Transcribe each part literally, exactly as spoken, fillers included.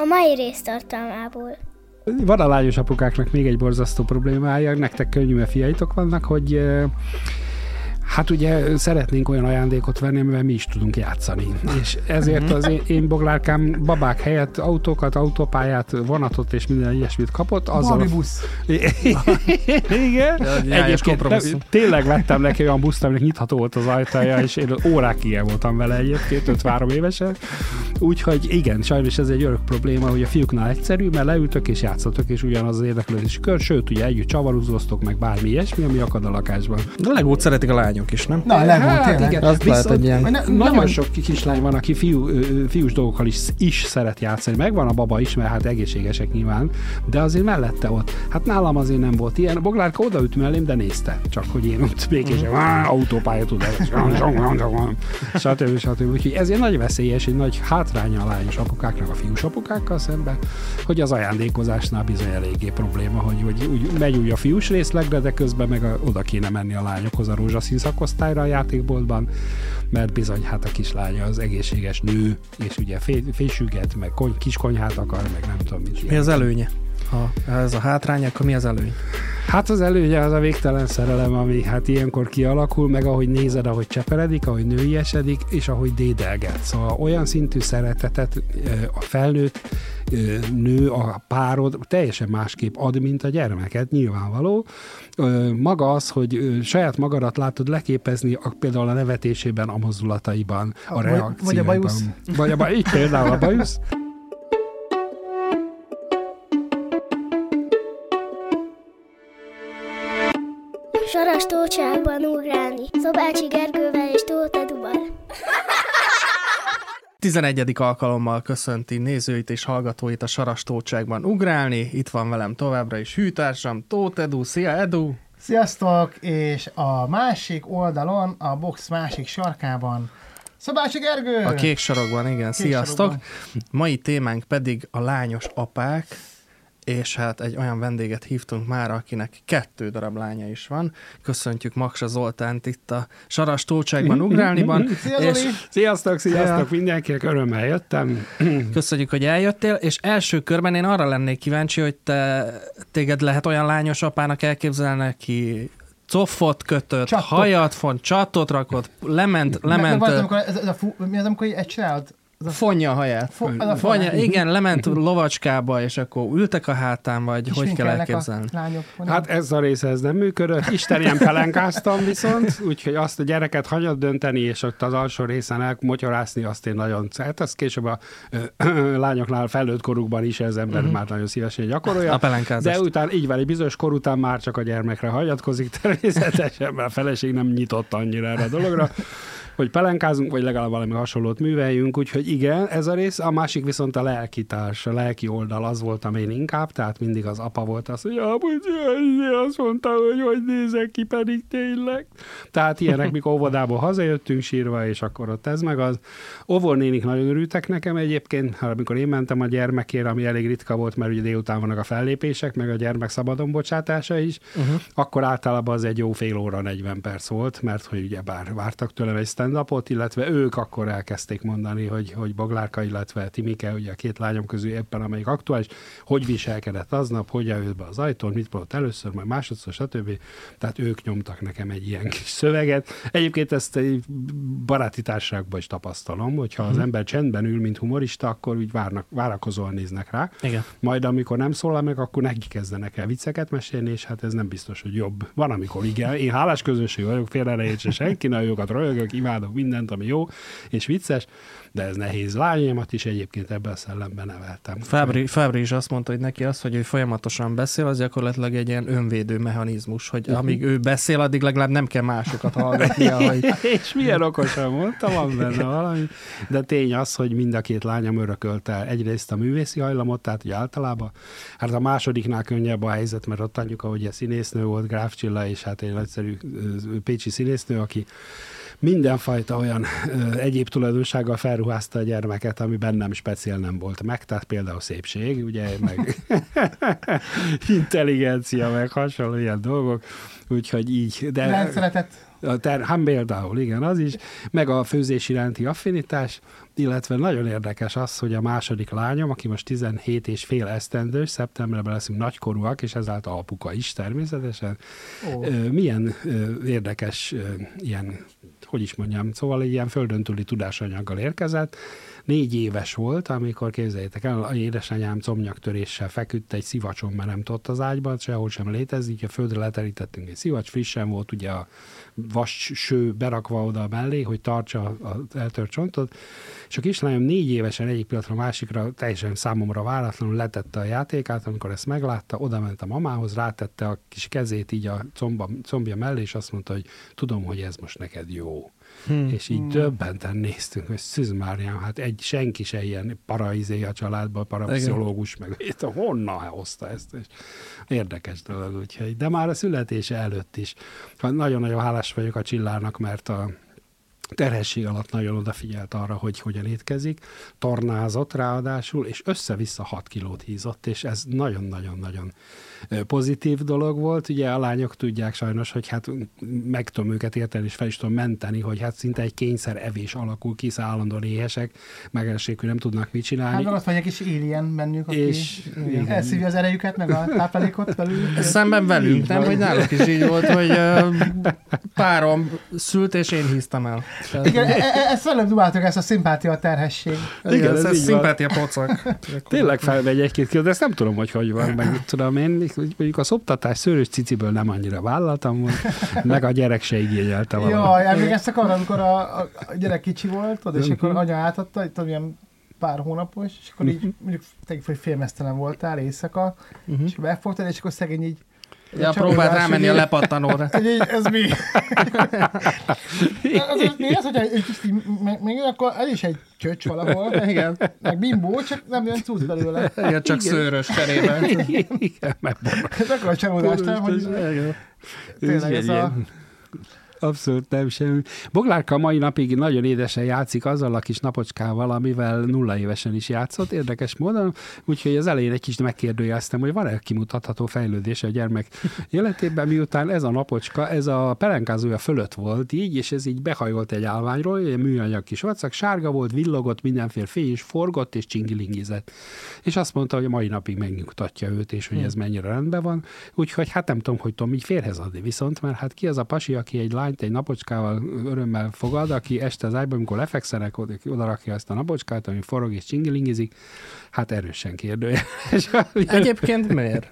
a mai rész tartalmából. Van a lányos apukáknak még egy borzasztó problémája, nektek könnyű, mert fiaitok vannak, hogy hát ugye szeretnénk olyan ajándékot venni, amivel mi is tudunk játszani. És ezért az én, én boglárkám babák helyett autókat, autópályát, vonatot és minden ilyesmit kapott. Busz. Igen. Egyébként tényleg vettem neki olyan buszt, aminek nyitható volt az ajtaja, és én órákig el voltam vele egyébként, öt-három évesen. Úgyhogy igen, sajnos ez egy örök probléma, hogy a fiúknál egyszerű, mert leültök és játszatok, és ugyanaz az érdeklődési kör, sőt, ugye együtt csavarúzóztok, meg bármi ilyesmi, ami akad a lakásban. De legót szeretik a lányok is, nem? Na, a legót, tényleg. Igen. Azt viszont, lehet egy ilyen... ne, nagyon sok kislány van, aki fiú, fiús dolgokkal is, is szeret játszani. Megvan a baba is, mert hát egészségesek nyilván, de azért mellette ott. Hát nálam azért nem volt ilyen. Boglárka odaüt mellém, de nézte. Csak hogy én ott békésen, autópálya tud stb. Stb. Úgyhogy ezért nagy veszélyes, egy nagy hátránya a lányos apukáknak a fiús apukákkal szemben, hogy az ajándékozásnál bizony eléggé probléma, hogy, hogy úgy, megy úgy a fiús részlegre, de közben meg a, oda kéne menni a lányokhoz a rózsaszín szakosztályra a játékboltban, mert bizony hát a kislánya az egészséges nő, és ugye fésüget, meg kony, kiskonyhát akar, meg nem tudom mit. Mi az előnye? Ha ez a hátrány, akkor mi az előny? Hát az előnye az a végtelen szerelem, ami hát ilyenkor kialakul, meg ahogy nézed, ahogy cseperedik, ahogy nőiesedik, és ahogy dédelget. Szóval olyan szintű szeretetet a felnőtt nő, a párod teljesen másképp ad, mint a gyermeket, nyilvánvaló. Maga az, hogy saját magadat látod leképezni a, például a nevetésében, a mozdulataiban, a, a reakcióiban. Vagy a bajusz. Vagy a bajusz, így például a bajusz. Saras tócsákban ugrálni, Szobácsi Gergővel és Tóth Eduval. tizenegyedik alkalommal köszönti nézőit és hallgatóit a Saras tócsákban ugrálni. Itt van velem továbbra is hűtársam, Tóth Edu. Szia, Edu! Sziasztok! És a másik oldalon, a box másik sarkában Szobácsi Gergő! A kék sarokban, igen. Kék sziasztok! Sarokban. Mai témánk pedig a lányos apák. És hát egy olyan vendéget hívtunk már, akinek kettő darab lánya is van. Köszöntjük Maksa Zoltánt itt a Saras tócsákban ugrálniban. és... Sziasztok, sziasztok mindenkinek, örömmel jöttem. Köszönjük, hogy eljöttél, és első körben én arra lennék kíváncsi, hogy te, téged lehet olyan lányos apának elképzelni, aki coffot kötött, csatot. hajat font, csatot rakott, lement... lement az, amikor, ez, ez a fú, mi az, amikor egy csinált? Fonja a haját. Fonja, Fonja, igen, lement lovacskába, és akkor ültek a hátán, vagy és hogy kell elképzelni? Lányok, hát ez a része, ez nem működött. Isten, ilyen pelenkáztam viszont, úgyhogy azt a gyereket hagyott dönteni, és ott az alsó részen elmotyolászni, azt én nagyon... Hát az később a ö, ö, lányoknál felnőtt korukban is ez ember uh-huh. már nagyon szívesen gyakorolja. A pelenkázást. De utána, így van, egy bizonyos kor után már csak a gyermekre hagyatkozik természetesen, mert a feleség nem nyitott annyira erre a dologra, hogy pelenkázunk, vagy legalább valami hasonlót műveljünk, úgyhogy igen, ez a rész. A másik viszont a lelki társ, a lelki oldal, az voltam én inkább, tehát mindig az apa volt az, hogy azt mondta, hogy hogy nézek ki, pedig tényleg. Tehát ilyenek, mikor óvodából hazajöttünk sírva, és akkor ott ez meg az. Óvónénik nagyon örültek nekem egyébként, amikor én mentem a gyermekért, ami elég ritka volt, mert ugye délután vannak a fellépések, meg a gyermek szabadon bocsátása is, uh-huh. akkor általában az egy jó fél óra, negyven perc volt, mert hogy ugye bár vártak tőlem egy napot, illetve ők akkor elkezdték mondani, hogy, hogy Boglárka, illetve Timike, ugye a két lányom közül éppen amelyik aktuális, hogy viselkedett aznap, hogy jött be az ajtón, mit mondott először, majd másodszor, stb. Tehát ők nyomtak nekem egy ilyen kis szöveget. Egyébként ezt egy baráti társaságban is tapasztalom, hogyha az ember csendben ül, mint humorista, akkor úgy várnak, várakozóan néznek rá. Igen. Majd amikor nem szólal meg, akkor neki kezdenek el vicceket mesélni, és hát ez nem biztos, hogy jobb. Van, amikor igen, én hálás közönség vagyok, félre ne értse senki, na jókat röhögök, imádok mindent, ami jó és vicces, de ez nehéz. Lányomat is egyébként ebben a szellemben neveltem. Fábri, Fábri is azt mondta, hogy neki az, hogy ő folyamatosan beszél, az gyakorlatilag egy ilyen önvédő mechanizmus, hogy uh-huh. amíg ő beszél, addig legalább nem kell másokat hallgatnia. Ahogy... és milyen okosan mondtam, van benne valami. De tény az, hogy mind a két lányom örökölte egyrészt a művészi hajlamot, tehát ugye általában, hát a másodiknál könnyebb a helyzet, mert ott anyuka ugye színésznő volt, Gráf Csilla, és hát egy nagyszerű pécsi színésznő, aki mindenfajta olyan ö, egyéb tulajdonsággal felruházta a gyermeket, ami bennem speciál nem volt meg, tehát például szépség, ugye, meg intelligencia, meg hasonló ilyen dolgok, úgyhogy így. De... Lent szeretett. Terhám például, igen, az is, meg a főzés iránti affinitás, illetve nagyon érdekes az, hogy a második lányom, aki most tizenhét és fél esztendős, szeptemberben leszünk nagykorúak, és ezáltal apuka is természetesen. Oh. Milyen érdekes, ilyen, hogy is mondjam, szóval ilyen földön túli tudásanyaggal érkezett. Négy éves volt, amikor képzeljétek el, a édesanyám comnyaktöréssel feküdt egy szivacson, mert nem tudott az ágyban, sehol sem létezik, a földre leterítettünk egy szivacs, frissen volt ugye a vasső berakva oda mellé, hogy tartsa az eltört csontot, és a kislányom négy évesen egyik pillanatra másikra teljesen számomra váratlanul letette a játékát, amikor ezt meglátta, oda ment a mamához, rátette a kis kezét így a comba, combja mellé, és azt mondta, hogy tudom, hogy ez most neked jó. Hmm. És így döbbenten néztünk, hogy Szűz Máriám, hát egy senki se ilyen paraizé a családban, parapszichológus, meg itt honnan hozta ezt, és érdekes dolog, úgyhogy. De már a születése előtt is. Nagyon-nagyon hálás vagyok a Csillának, mert a terhesség alatt nagyon odafigyelt arra, hogy hogyan étkezik, tornázott ráadásul, és össze-vissza hat kilót hízott, és ez nagyon-nagyon-nagyon pozitív dolog volt. Ugye a lányok tudják sajnos, hogy hát meg tudom őket érteni, és fel is tudom menteni, hogy hát szinte egy kényszer evés alakul ki, állandóan éhesek, megesik, hogy nem tudnak mit csinálni. Hát meg ott van egy kis alien bennük, aki és, elszívja az erejüket, meg a táplálékot velünk. Szemben velünk, nem, hogy náluk is így volt, hogy párom szült, és én híztam el. Igen, ezt velem dumáltok, ezt a szimpátia terhesség. Igen, igen, ez, ez szimpátia pocak. Tényleg felmegy egy-két kiló, de ezt nem tudom, hogy hogy van, meg tudom én, mondjuk a szoptatás szőrös ciciből nem annyira vállaltam, meg a gyerek se igényelte valamit. Jaj, emlékeztek arra, amikor a, a gyerek kicsi volt, oda, és akkor anya átadta, itt olyan pár hónapos, és akkor így mondjuk félmeztelen voltál éjszaka, uh-huh. és megfogtad, és akkor szegény így ja, próbáld rámenni így, a lepattanóra. Ez mi? Az, mi az, hogyha meg, meg akkor el is egy csöcs valahol, igen. Meg bimbó, csak nem jön cucc belőle. Igen, csak igen. Szőrös terében. Igen, meg ez akkor a csalódást nem, hogy tényleg ez a... Abszolút nem semmi. Boglárka mai napig nagyon édesen játszik azzal a kis napocskával, amivel nulla évesen is játszott, érdekes módon, úgyhogy az elején egy kicsit megkérdőjeleztem, hogy van-e kimutatható fejlődés a gyermek életében, miután ez a napocska, ez a pelenkázója fölött volt így, és ez így behajolt egy állványról, egy műanyag kis vacak, sárga volt, villogott, mindenféle fény is forgott, és csingilingizett. És azt mondta, hogy a mai napig megnyugtatja őt, és hogy ez mennyire rendben van. Úgyhogy hát nem tudom, hogy tudom, így férhez adni viszont, mert hát ki az a pasi, aki egy lány egy napocskával örömmel fogad, aki este az ágyban, amikor lefekszenek, oda rakja azt a napocskát, ami forog és csingilingizik, hát erősen kérdője. Egyébként miért?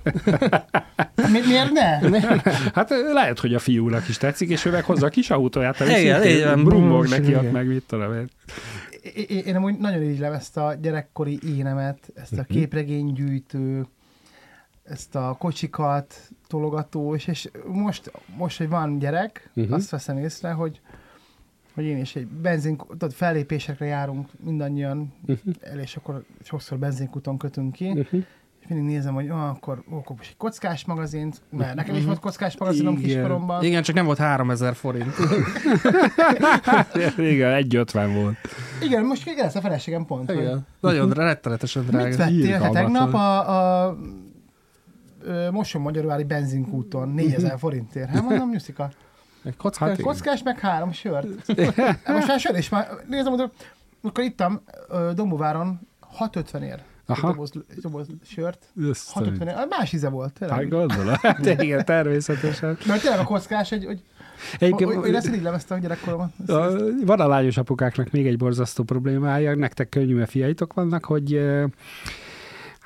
Miért ne? Hát lehet, hogy a fiúnak is tetszik, és ő meg hozza a kis autóját, és brumbog neki, ott meg mit tudom én. Én amúgy nagyon irigylem ezt a gyerekkori énemet, ezt a képregénygyűjtő, ezt a kocsikat, tologatós, és most, most hogy van gyerek, uh-huh. azt veszem észre, hogy, hogy én is egy benzin, tudod, fellépésekre járunk mindannyian, uh-huh. el, és akkor sokszor benzinkuton kötünk ki, uh-huh. és mindig nézem, hogy ah, akkor okok is egy kockás magazint, mert nekem is volt kockás magazinom kiskoromban. Igen, csak nem volt háromezer forint. Igen, egy ötven volt. Igen, most még lesz a feleségem pont. Igen, hogy... nagyon rettenetesen drága. Mit vettél? Hát tegnap a, a Mosson-Magyarvári benzinkúton négyezer forintért. Hát mondom, nyuszika. Egy kockás, hát kockás meg három sört. Most már sör is már. Nézem, hogy akkor ittam Dombóváron hat ötven ér. Doboz, doboz sört. hat ötven ér. A más íze volt. Hát gondolom. Igen, természetesen. Mert tényleg a kockás egy... egy Én ezt így leveztem a gyerekkoromat. Van a lányos apukáknak még egy borzasztó problémája. Nektek könnyű, a fiaitok vannak, hogy...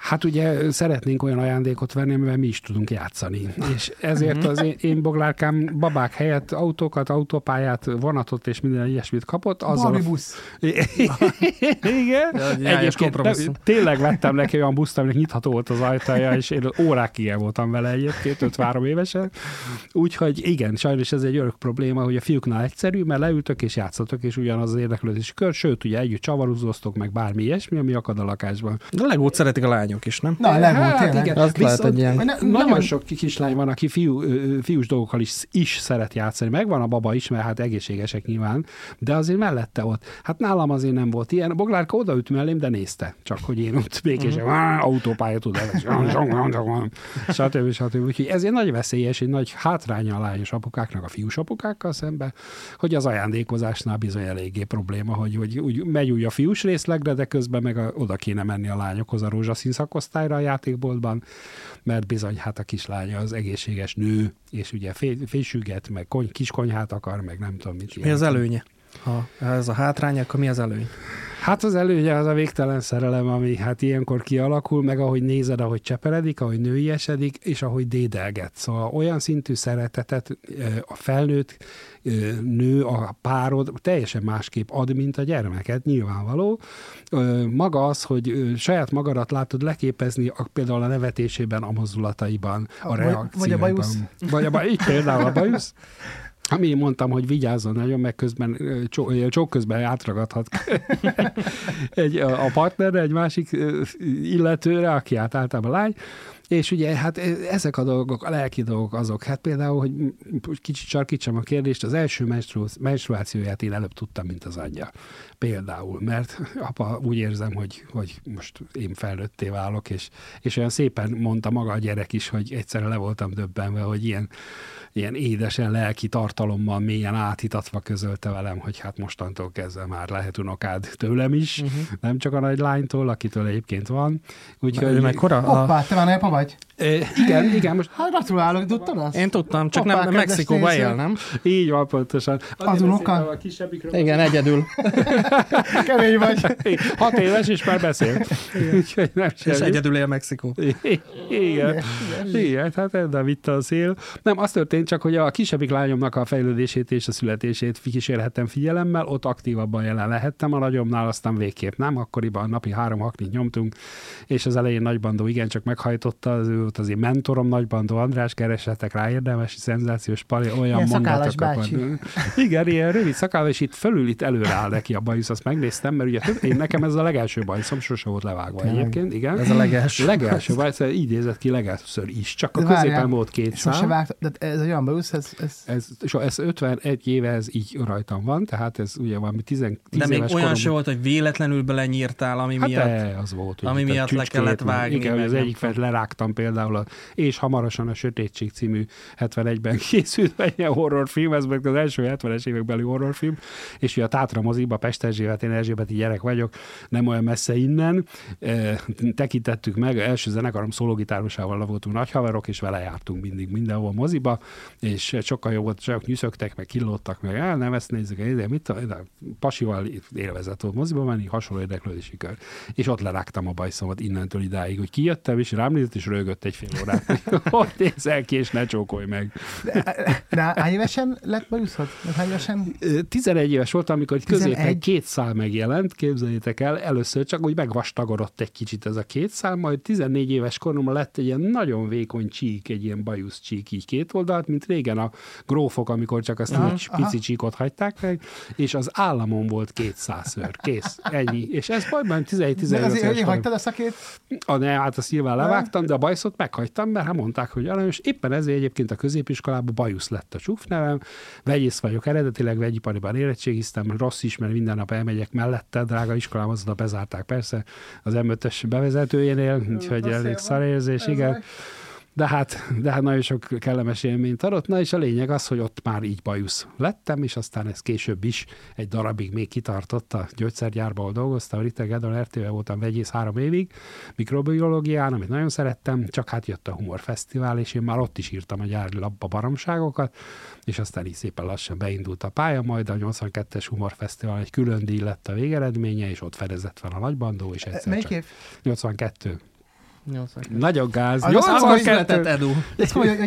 Hát ugye szeretnénk olyan ajándékot venni, amivel mi is tudunk játszani. És ezért az én, én boglárkám babák helyett autókat, autópályát, vonatot és minden ilyesmit kapott. Bambi busz. Igen. Egyébként tényleg vettem neki olyan buszt, aminek nyitható volt az ajtaja, és én órákig el voltam vele egyébként, öt-három évesen. Úgyhogy igen, sajnos ez egy örök probléma, hogy a fiúknál egyszerű, mert leültök és játszatok, és ugyanaz az érdeklődési kör, sőt, ugye együtt csavarúzóztok, meg bármi ilyesmi, ami akad a lakásban. De legót szeretik a lány. kislányok is, nem? Na, nem volt, hát, igen. Azt viszont, lehet, ilyen... ne, nagyon nem... sok kislány van, aki fiú, fiús dolgokkal is, is szeret játszani. Megvan a baba is, mert hát egészségesek nyilván, de azért mellette ott. Hát nálam azért nem volt ilyen. Boglárka odaüt mellém, de nézte. Csak hogy én ott békésen autópálya tudom. Stb. Stb. Úgyhogy ezért nagy veszélyes, egy nagy hátránya a lányos apukáknak a fiús apukákkal szemben, hogy az ajándékozásnál bizony eléggé probléma, hogy, hogy úgy megy úgy a fiús részlegre, de közben meg a, oda kéne menni a lányokhoz a rózsaszín szakosztályra a játékboltban, mert bizony hát a kislánya az egészséges nő, és ugye fésüget, meg kony, kiskonyhát akar, meg nem tudom mit. Mi az előnye? Ha ez a hátrány, akkor mi az előny? Hát az előnye az a végtelen szerelem, ami hát ilyenkor kialakul, meg ahogy nézed, ahogy cseperedik, ahogy nőiesedik, és ahogy dédelget. Szóval olyan szintű szeretetet a felnőtt nő, a párod teljesen másképp ad, mint a gyermeket, nyilvánvaló. Maga az, hogy saját magadat látod leképezni a, például a nevetésében, a mozdulataiban, a, a reakcióban. Vagy a bajusz. Vagy a bajusz. Így például a bajusz. Ami én mondtam, hogy vigyázzon nagyon, meg közben, csó, csók közben átragadhat egy, a partnerre, egy másik illetőre, aki hát általában lány. És ugye hát ezek a dolgok, a lelki dolgok azok, hát például, hogy kicsit sarkítsam a kérdést, az első menstruációját én előbb tudtam, mint az anyja. Például, mert apa úgy érzem, hogy, hogy most én felnőtté válok, és, és olyan szépen mondta maga a gyerek is, hogy egyszerűen le voltam döbbenve, hogy ilyen, ilyen édesen lelki tartalommal mélyen átítatva közölte velem, hogy hát mostantól kezdve már lehet unokád tőlem is, uh-huh. nem csak a nagy lánytól, akitől egyébként van. Úgyhogy... Hoppá, te már nem apa vagy? É, igen, igen, most... Hát gratulálok, tudtad azt? Én tudtam, csak hoppá, nem Mexikóba él, nem? Így van, pontosan. Az unoka? A kisebbikről. Igen, egyedül. Kemény vagy. Hat éves, és már beszél. Úgyhogy nem és semmi. Egyedül él Mexikó. Igen. Igen, igen, hát eddig vitt a szél. Nem, az történt csak, hogy a kisebbik lányomnak a fejlődését és a születését kísérhettem figyelemmel, ott aktívabban jelen lehettem, a nagyomnál aztán végképp nem, akkoriban napi három haknit nyomtunk, és az elején Nagybandó igencsak meghajtotta, az ő volt az én mentorom, Nagybandó András, keressetek rá, érdemes, szenzációs pali, olyan mondatokat. Igen, ilyen rövid szakáll, és itt fölül, itt előre áll neki a bajusz, azt megnéztem, mert ugye én nekem ez a legelső bajuszom, sose volt levágva egyébként, igen. Ez a legelső. Legelső bajusz, így nézett ki legelsőször is, csak a középen volt két szám. Ez olyan bajusz, ez... Ez, ez, so, ez ötvenegy éve ez így rajtam van, tehát ez ugye valami tíz, tíz de még éves olyan se volt, hogy véletlenül belenyírtál, ami hát miatt, e, az volt, ami miatt le kellett vágni. Igen, az egyik felt lerágtam például, a, és hamarosan a Sötétség című hetvenegyben készült egy ilyen horrorfilm, ez meg az első hetvenes évekbeli horrorfilm, és ugye a Tátra moziba, Pest Erzsébet, én erzsébeti gyerek vagyok, nem olyan messze innen, e, tekintettük meg, első zenekarom szólógitárosával voltunk nagy haverok, és vele jártunk mindig mindenhol moziba, és sokkal jó volt, csak nyűszögtek, meg killódtak, meg el, nem ezt nézzük, ide, mit a, ide, pasival élvezett volt moziba menni, hasonló érdeklődési kör. És ott lerágtam a bajszomat innentől idáig, hogy kijöttem, és rám nézett, és rögött egy fél órát. Hogy nézel ki, és ne csókolj meg. De hány évesen lett bajuszod? Hány évesen? tizenegy éves voltam, amikor középen két szál megjelent, képzeljétek el, először csak úgy megvastagodott egy kicsit ez a két szál, majd tizennégy éves koromban lett egy ilyen nagyon vékony csík, egy ilyen bajusz csík, így két oldalt, mint régen a grófok, amikor csak azt ja, a pici csíkot hagyták meg, és az államon volt kétszáz szőr. Kész, ennyi. És ez bajban tizenhét tizennyolc éves. Hagytad ezt a két? A, ne, hát azt nyilván levágtam, de a bajszot meghagytam, mert hát mondták, hogy aranyos. Éppen ezért egyébként a középiskolában bajusz lett a csúfnevem. Vegyész vagyok eredetileg, vegyipariban érettségiztem, rossz is, mert minden nap elmegyek mellette, drága iskolám, azzal bezárták persze az em ötös bevezetőjénél, úgyhogy elég szarérzés, igen. De hát, de hát nagyon sok kellemes élményt adott, na és a lényeg az, hogy ott már így bajusz lettem, és aztán ez később is egy darabig még kitartott, a gyógyszergyárban, ahol dolgoztam, Ritter Edon er té vel voltam vegyész három évig, mikrobiológián, amit nagyon szerettem, csak hát jött a humorfesztivál, és én már ott is írtam a gyári lapba baromságokat, és aztán így szépen lassan beindult a pálya, majd a nyolcvankettes humorfesztivál egy külön díj lett a végeredménye, és ott fedezett fel a Nagybandó, és egyszer csak nyolcvankettő. nyolcvankettő. Nagyon gáz. Az akkor született Edu.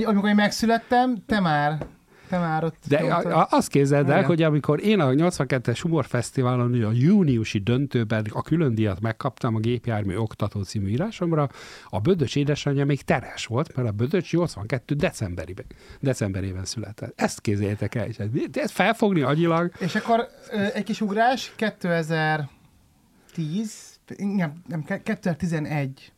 Amikor én megszülettem, te már... De a, azt képzeld el, hogy amikor én a nyolcvankettes humorfesztiválon a júniusi döntőben a külön díjat megkaptam a Gépjármű Oktató című írásomra, a Bödöcs édesanyja még terhes volt, mert a Bödöcs nyolcvankettő decemberében, decemberében született. Ezt képzeljétek el. Ez felfogni agyilag. És akkor egy kis ugrás, kétezer-tíz, nem, nem, kétezer-tizenegy.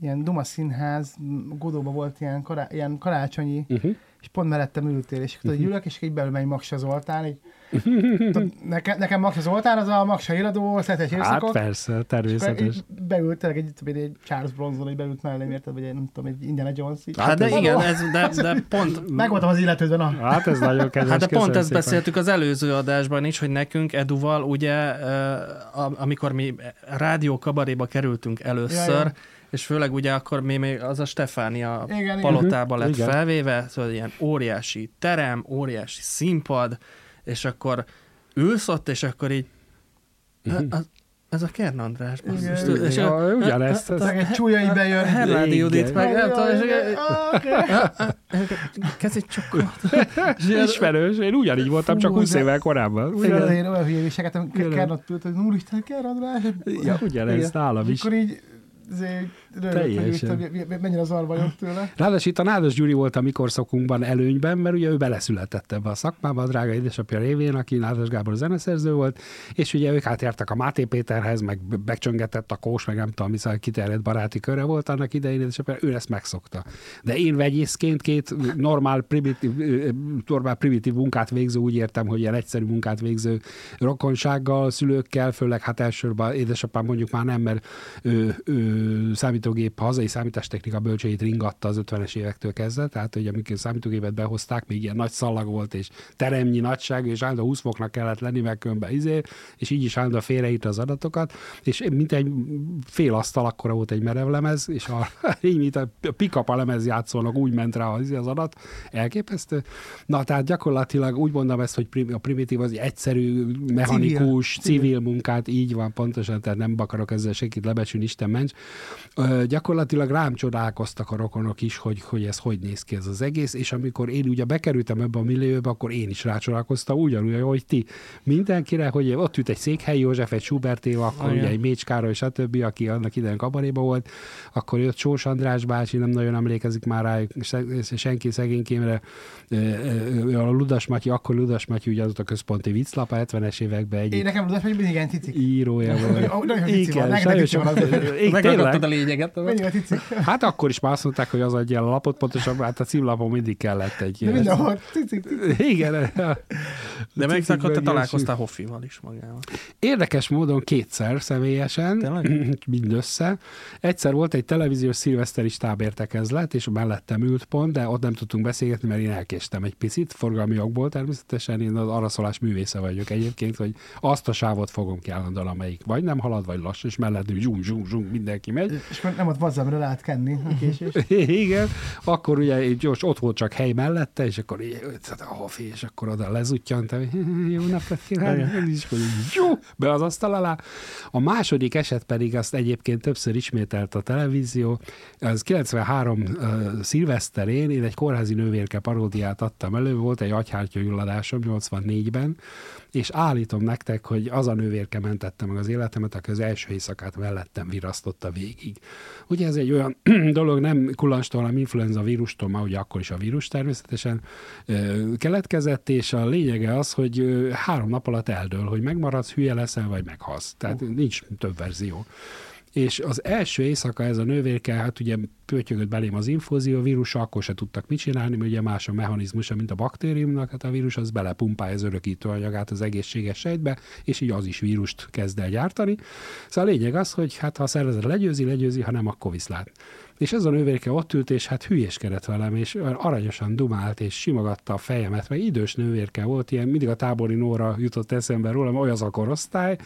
ilyen Duma Színház, Godóban volt ilyen, kará, ilyen karácsonyi, uh-huh. és pont mellettem ültél, és akkor uh-huh. ülök, és így belül megy Maksa Zoltán, így, nekem, nekem Maksa Zoltán az a Maksa Iradó, Szeretes Évszakok. Hát persze, természetes. Beült, tényleg egy, egy Charles Bronson, egy beült mellém, érted, vagy egy, nem tudom, egy Indiana Jones. Így. Hát, hát de igen, ez, de, de pont... Megvoltam az illetődben. A... Hát ez nagyon kedves. Hát de pont szépen. Ezt beszéltük az előző adásban is, hogy nekünk Eduval ugye, amikor mi rádió kabaréba kerültünk először, ja, ja. és főleg ugye akkor mi még az a Stefánia igen, palotába igen. lett igen. felvéve, szóval ilyen óriási terem, óriási színpad, és akkor ülsz ott, és akkor így uh-huh. ez a Kern András. Ugyanezt. Egy csúlya így bejön. Hernádi Judit meg. Nem tudom, és kezdj egy csokkot. Ismerős, én ugyanígy voltam, csak húsz évvel korábban. Én olyan hülyéviseket, amikor Kern ott ült, hogy úristen, Kern András. Ugyanezt, nálam is. Akkor így teljesen. Mennyire zavarba jött tőle. Ráadásul itt a Nádas Gyuri volt a mikorszakunkban előnyben, mert ugye ő beleszületett ebbe a szakmába, a drága édesapja révén, aki Nádás Gábor zeneszerző volt, és ugye ők átjártak a Máté Péterhez, meg becsöngetett a Kós, meg nem tudom, mi szóval kiterjedt baráti köre volt annak idején, édesapja, ő ezt megszokta. De én vegyészként két normál primitív, normál primitív munkát végző, úgy értem, hogy ilyen egyszerű munkát végző rokonsággal, szülőkkel, főleg hát elsősorban édesapám mondjuk már nem, mert ő, ő számítógép, hazai számítástechnika bölcsőjét ringatta az ötvenes évektől kezdve, tehát hogy amikor számítógépet behozták, még ilyen nagy szalag volt, és teremnyi nagyság, és állandó húsz foknak kellett lenni, meg különben izé, és így is állandó félreírta az adatokat, és mint egy fél asztal akkora volt egy merevlemez, és a, így mint a pick-up a lemezjátszónak úgy ment rá az, az adat, elképesztő. Na, tehát gyakorlatilag úgy mondom ezt, hogy a primitív az egyszerű, mechanikus, civil, civil munkát, így van pontosan, tehát nem akarok ezzel senkit lebecsülni, Isten ments. Ö, gyakorlatilag rám csodálkoztak a rokonok is, hogy, hogy ez hogy néz ki ez az egész, és amikor én ugye bekerültem ebbe a millióba, akkor én is rácsodálkoztam, ugyanúgy, hogy ti mindenkire, hogy ott üt egy Székely József, egy Schubert Éva, akkor Olyan. ugye egy Mécs Károly, stb., aki annak idején kabaréba volt, akkor jött Sós András bácsi, nem nagyon emlékezik már rá, senki szegénykémre, a Ludas Matyi, akkor Ludas Matyi ugye az ott a központi viclap a hetvenes években egy... Én nekem Ludas Matyi igen cicik. Írója volt. Megkaptad a lényeget. Hát akkor is már azt mondták, hogy az egy ilyen lapot, pontosan hát a címlapon mindig kellett egy... De mindenhol cicik. Igen. De meg akkor te találkoztál Hofival is magával. Érdekes módon kétszer személyesen, mindössze. Egyszer volt egy televíziós szilveszteri stábértekezlet, és mellettem ült pont, de ott nem tudtunk beszélgetni, mert én elkéstem egy picit, forgalmi jogból természetesen, én az araszolás művésze vagyok egyébként, hogy azt a sávot fogom ki állandóan, amelyik vagy nem halad, vagy lassú, és mellett zsum, zsum, zsum, mindenki megy. És nem ott vazzamra lehet kenni a késést. Igen, akkor ugye ott volt csak hely mellette, és akkor így, a Hofi, és akkor oda lezuttyantem, jó napot kívánok, és akkor így, be az asztal alá. A második eset pedig azt egyébként többször ismételt a televízió. Az kilencvenhárom uh, szilveszterén én egy kórházi nővérke paródiát adtam elő, volt egy agyhártyaggyulladásom nyolcvannégyben, és állítom nektek, hogy az a nővérke mentette meg az életemet, aki az első éjszakát mellettem virasztotta végig. Ugye ez egy olyan dolog, nem kullanstól, hanem influenza vírustól, már ugye akkor is a vírus természetesen keletkezett, és a lényege az, hogy három nap alatt eldől, hogy megmaradsz, hülye leszel, vagy meghalsz. Tehát uh. nincs több verzió. És az első éjszaka ez a nővérke, hát ugye pöttyögött belém az infúzió vírusa, akkor se tudtak mit csinálni, mert ugye más a mechanizmusa, mint a baktériumnak, hát a vírus az belepumpálja az örökítőanyagát az egészséges sejtbe, és így az is vírust kezd el gyártani. Szóval a lényeg az, hogy hát ha a szervezet legyőzi, legyőzi, ha nem, akkor viszlát. És ez a nővérke ott ült, és hát hülyéskedett velem, és aranyosan dumált, és simogatta a fejemet, mert idős nővérke volt, ilyen mindig a tábori Nóra jutott eszembe róla, mert olyan a korosztály,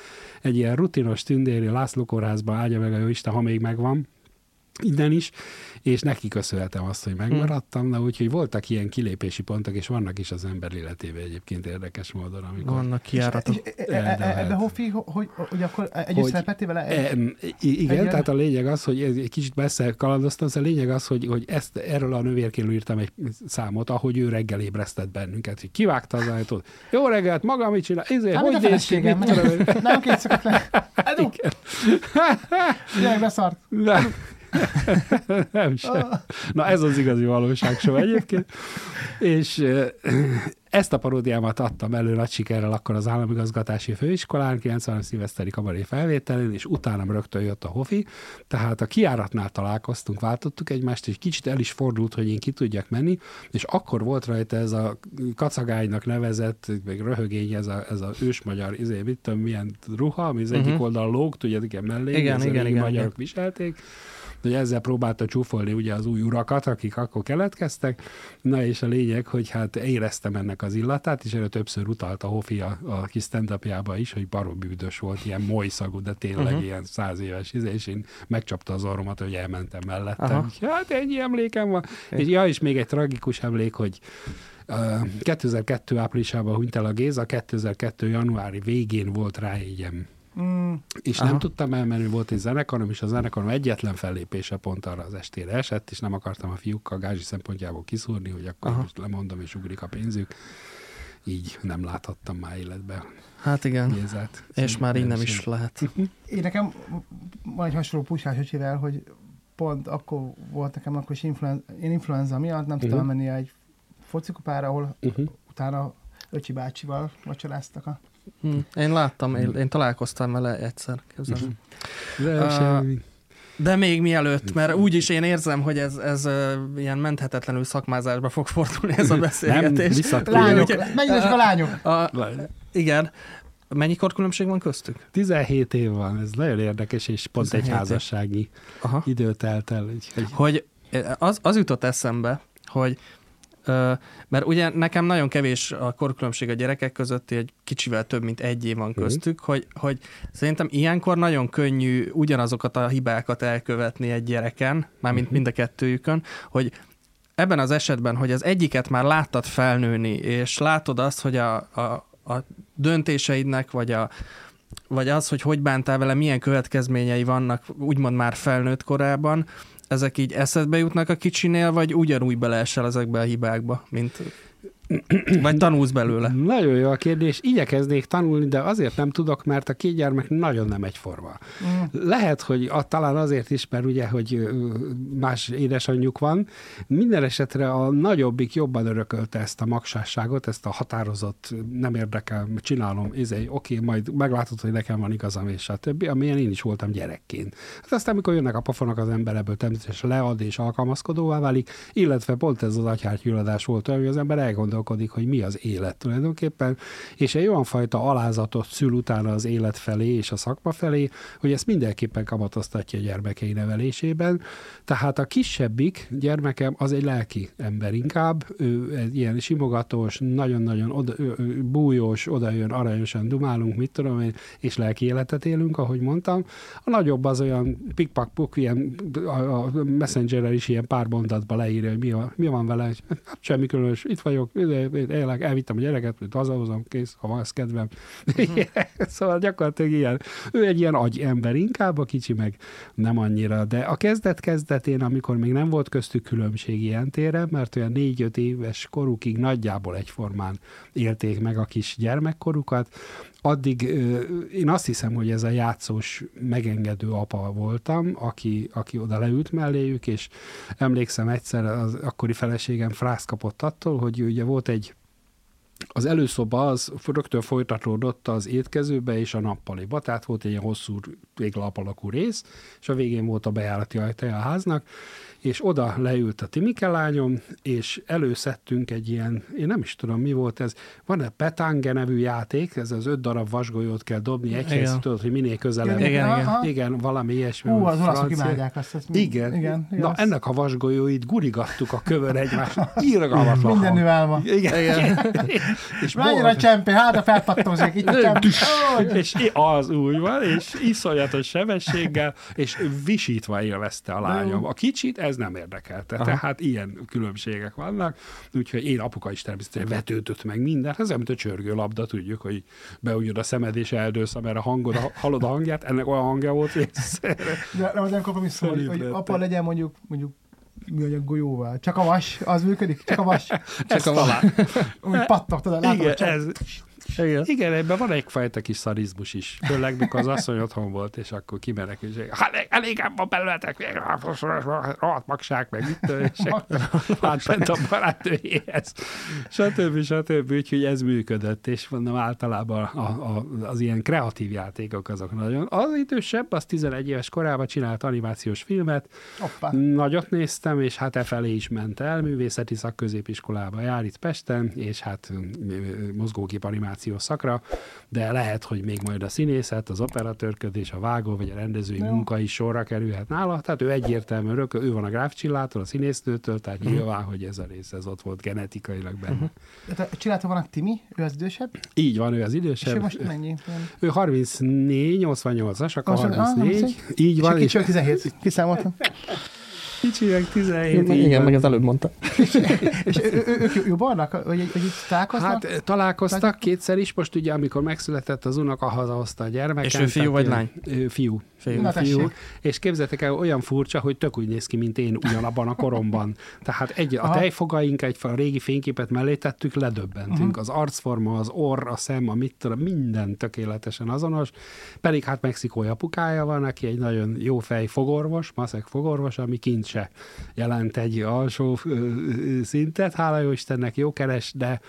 egy ilyen rutinos tündéri László kórházban, áldja meg a jó Isten, ha még megvan, innen is, és neki köszönhetem azt, hogy megmaradtam, na úgyhogy voltak ilyen kilépési pontok, és vannak is az ember életében egyébként érdekes módon, amikor... Vannak kijáratok. Ebbe Hofi, hogy akkor együtt szerepeltél vele? Igen, tehát a lényeg az, hogy egy kicsit messze kalandoztam, a lényeg az, hogy ezt erről a nővérkéről írtam egy számot, ahogy ő reggel ébresztett bennünket, hogy kivágta az ajtót. Jó reggelt, maga mit csinál? Hát a feleségem. Nem készülök le. Edu! Jaj, beszart. Nem sem. Na ez az igazi valóság, soha egyébként. És Ezt a paródiámat adtam elő nagy sikerrel akkor az államigazgatási főiskolán, kilencvenes szilveszteri kabaré felvételén, és utána rögtön jött a Hofi, tehát a kijáratnál találkoztunk, váltottuk egymást, és kicsit el is fordult, hogy én ki tudjak menni, és akkor volt rajta ez a kacagánynak nevezett, meg röhögény, ez a, ez a ősmagyar, izé, mit tudom, milyen ruha, ami az uh-huh. egyik oldal lógt, ugye igen, mellé, igen, igen, igen, magyarok igen. viselték, hogy ezzel próbálta csúfolni ugye az új urakat, akik akkor keletkeztek. Na és a lényeg, hogy hát éreztem ennek az illatát, és erre többször utalt a Hofi a, a kis stand-upjába is, hogy baromi büdös volt, ilyen moly szagú, de tényleg uh-huh. ilyen száz éves, és én megcsapta az orromat, hogy elmentem mellettem. Hát ennyi emlékem van. És ja, és még egy tragikus emlék, hogy kétezer-kettő áprilisában hunyt el a Géza, kétezer-kettő januári végén volt rájegyem. Mm. És Aha. nem tudtam elmenni, volt egy zenekarom, és a zenekarom egyetlen fellépése pont arra az estére esett, és nem akartam a fiúkkal gázsi szempontjából kiszúrni, hogy akkor Aha. most lemondom, és ugrik a pénzük. Így nem láthattam már életben. Hát igen, Gézát. És már így nem is lehet. Én nekem van egy hasonló Puskás Öcsivel, hogy pont akkor volt nekem, akkor is influenza, én influenza miatt nem tudtam uh-huh. menni egy focikupára, ahol uh-huh. utána Öcsi bácsival vacsoráztak a Hm. Én láttam, én, én találkoztam vele egyszer. De, uh, de még mielőtt, mert úgyis én érzem, hogy ez, ez uh, ilyen menthetetlenül szakmázásba fog fordulni ez a beszélgetés. Nem, lányok, menjünk a lányok! Uh, uh, igen. Mennyikor különbség van köztük? tizenhét év van, ez nagyon érdekes, és pont egy házassági idő telt el. Hogy, hogy az, az jutott eszembe, hogy mert ugye nekem nagyon kevés a korkülönbség a gyerekek között, egy kicsivel több, mint egy év van köztük, hogy, hogy szerintem ilyenkor nagyon könnyű ugyanazokat a hibákat elkövetni egy gyereken, mármint mind a kettőjükön, hogy ebben az esetben, hogy az egyiket már láttad felnőni, és látod azt, hogy a, a, a döntéseidnek, vagy a vagy az, hogy hogy bántál vele, milyen következményei vannak, úgymond már felnőtt korában, ezek így eszedbe jutnak a kicsinél, vagy ugyanúgy beleesel ezekbe a hibákba, mint... Vagy tanulsz belőle? Nagyon jó a kérdés. Igyekeznék tanulni, de azért nem tudok, mert a két gyermek nagyon nem egyforma. Mm. Lehet, hogy a, talán azért is, mert ugye, hogy más édesanyjuk van. Minden esetre a nagyobbik jobban örökölte ezt a magsasságot, ezt a határozott, nem érdekel, csinálom, izé, oké, majd meglátod, hogy nekem van igazam, és a többi, amilyen én is voltam gyerekként. Hát aztán, amikor jönnek a pofonok, az ember ebből természetesen lead és alkalmazkodóvá válik, illetve pont ez az agyhártyulladás volt, hogy az ember elgondol, hogy mi az élet tulajdonképpen, és egy olyan fajta alázatot szül utána az élet felé és a szakma felé, hogy ezt mindenképpen kamatoztatja a gyermekei nevelésében. Tehát a kisebbik gyermekem az egy lelki ember inkább, ő egy ilyen simogatós, nagyon-nagyon oda, bújós, odajön, aranyosan dumálunk, mit tudom én, és lelki életet élünk, ahogy mondtam. A nagyobb az olyan pikpak-puk, ilyen a messengerrel is ilyen pár mondatba leírja, hogy mi, a, mi van vele, hát semmi különös, itt vagyok, elvittem a gyereket, hogy hazahozom, kész, ha van, ez kedvem. Mm. Szóval gyakorlatilag ilyen. Ő egy ilyen agyember inkább, a kicsi meg nem annyira. De a kezdet-kezdetén, amikor még nem volt köztük különbség ilyen téren, mert olyan négy-öt éves korukig nagyjából egyformán élték meg a kis gyermekkorukat, addig én azt hiszem, hogy ez a játszós, megengedő apa voltam, aki, aki oda leült melléjük, és emlékszem egyszer az akkori feleségem frászt kapott attól, hogy ugye volt egy az előszoba az rögtön folytatódott az étkezőbe és a nappaliba, tehát volt egy ilyen hosszú téglap alakú rész, és a végén volt a bejárati ajtaja a háznak, és oda leült a Timike lányom, és előszedtünk egy ilyen, én nem is tudom, mi volt ez, van egy petanque nevű játék, ez az öt darab vasgolyót kell dobni egyhez, tudod, hogy minél közelebb. Igen, igen, igen. igen valami ilyesmi. Hú, az olaszok imádják azt. Ezt igen. igen na, ennek a vasgolyóit gurigattuk a kövön egymásra. Irgalmatlan. Mindenű álma. Igen. igen. És menjen a csempé, hát a felpattózik itt a csempé. És az úgy van, és iszonyatos sebességgel, és visítva élvezte a lányom. A kicsit ez nem érdekelte. Aha. Tehát ilyen különbségek vannak, úgyhogy én apuka is természetesen vetődött meg minden. Ez olyan, mint a csörgőlabda, tudjuk, hogy beújod a szemed és eldőlsz, mert a hangod, a, hallod a hangját, ennek olyan hangja volt, hogy de nem, nem kapom is szó, hogy, hogy apa legyen mondjuk, mondjuk műanyag golyóval. Csak a vas, az működik? Csak a vas. Csak a vas. Úgy pattogtad, látod, igen, ez... Igen. Igen, ebben van egyfajta kis szarizmus is. Főleg, mikor az asszony otthon volt, és akkor kimenekül, és elégem van belőletek, rohadt magság, meg itt, és átment a barátőjéhez, stb. stb. Úgyhogy ez működött, és mondom, általában a, a, az ilyen kreatív játékok azok nagyon. Az idősebb, az tizenegy éves korában csinált animációs filmet, Opa. Nagyot néztem, és hát e felé is ment el, művészeti szakközépiskolába jár itt Pesten, és hát mozgógép animáció szakra, de lehet, hogy még majd a színészet, az operatőrködés, a vágó vagy a rendezői no. munka is sorra kerülhet nála, tehát ő egyértelműen örök, ő van a Gráf Csillától, a színésznőtől, tehát mm. nyilván, hogy ez a rész, ez ott volt genetikailag benne. Uh-huh. Csillától van a Timi, ő az idősebb? Így van, ő az idősebb. És most mennyi? Ő harmincnégy, nyolcvannyolcas, akkor harmincnégy. Így van. És kicsi, tizenhét, kiszámoltam. Kicsinek tizenhét. Igen, igen, meg az előbb mondta. És ők jó barnak, hogy itt találkoznak? Hát találkoztak kétszer is, most ugye amikor megszületett az unoka, hazahozta a gyermeket. És ő fiú vagy lány? Ő fiú. Fiú, fiú. És képzeljétek el, olyan furcsa, hogy tök úgy néz ki, mint én ugyanabban a koromban. Tehát egy, a tejfogaink, egy régi fényképet mellé tettük, ledöbbentünk. Uh-huh. Az arcforma, az orr, a szem, a mit tudom, minden tökéletesen azonos. Pedig hát mexikói apukája van, aki egy nagyon jó fej fogorvos, maszek fogorvos, ami kint se jelent egy alsó szintet. Hála jó Istennek, jó keres, de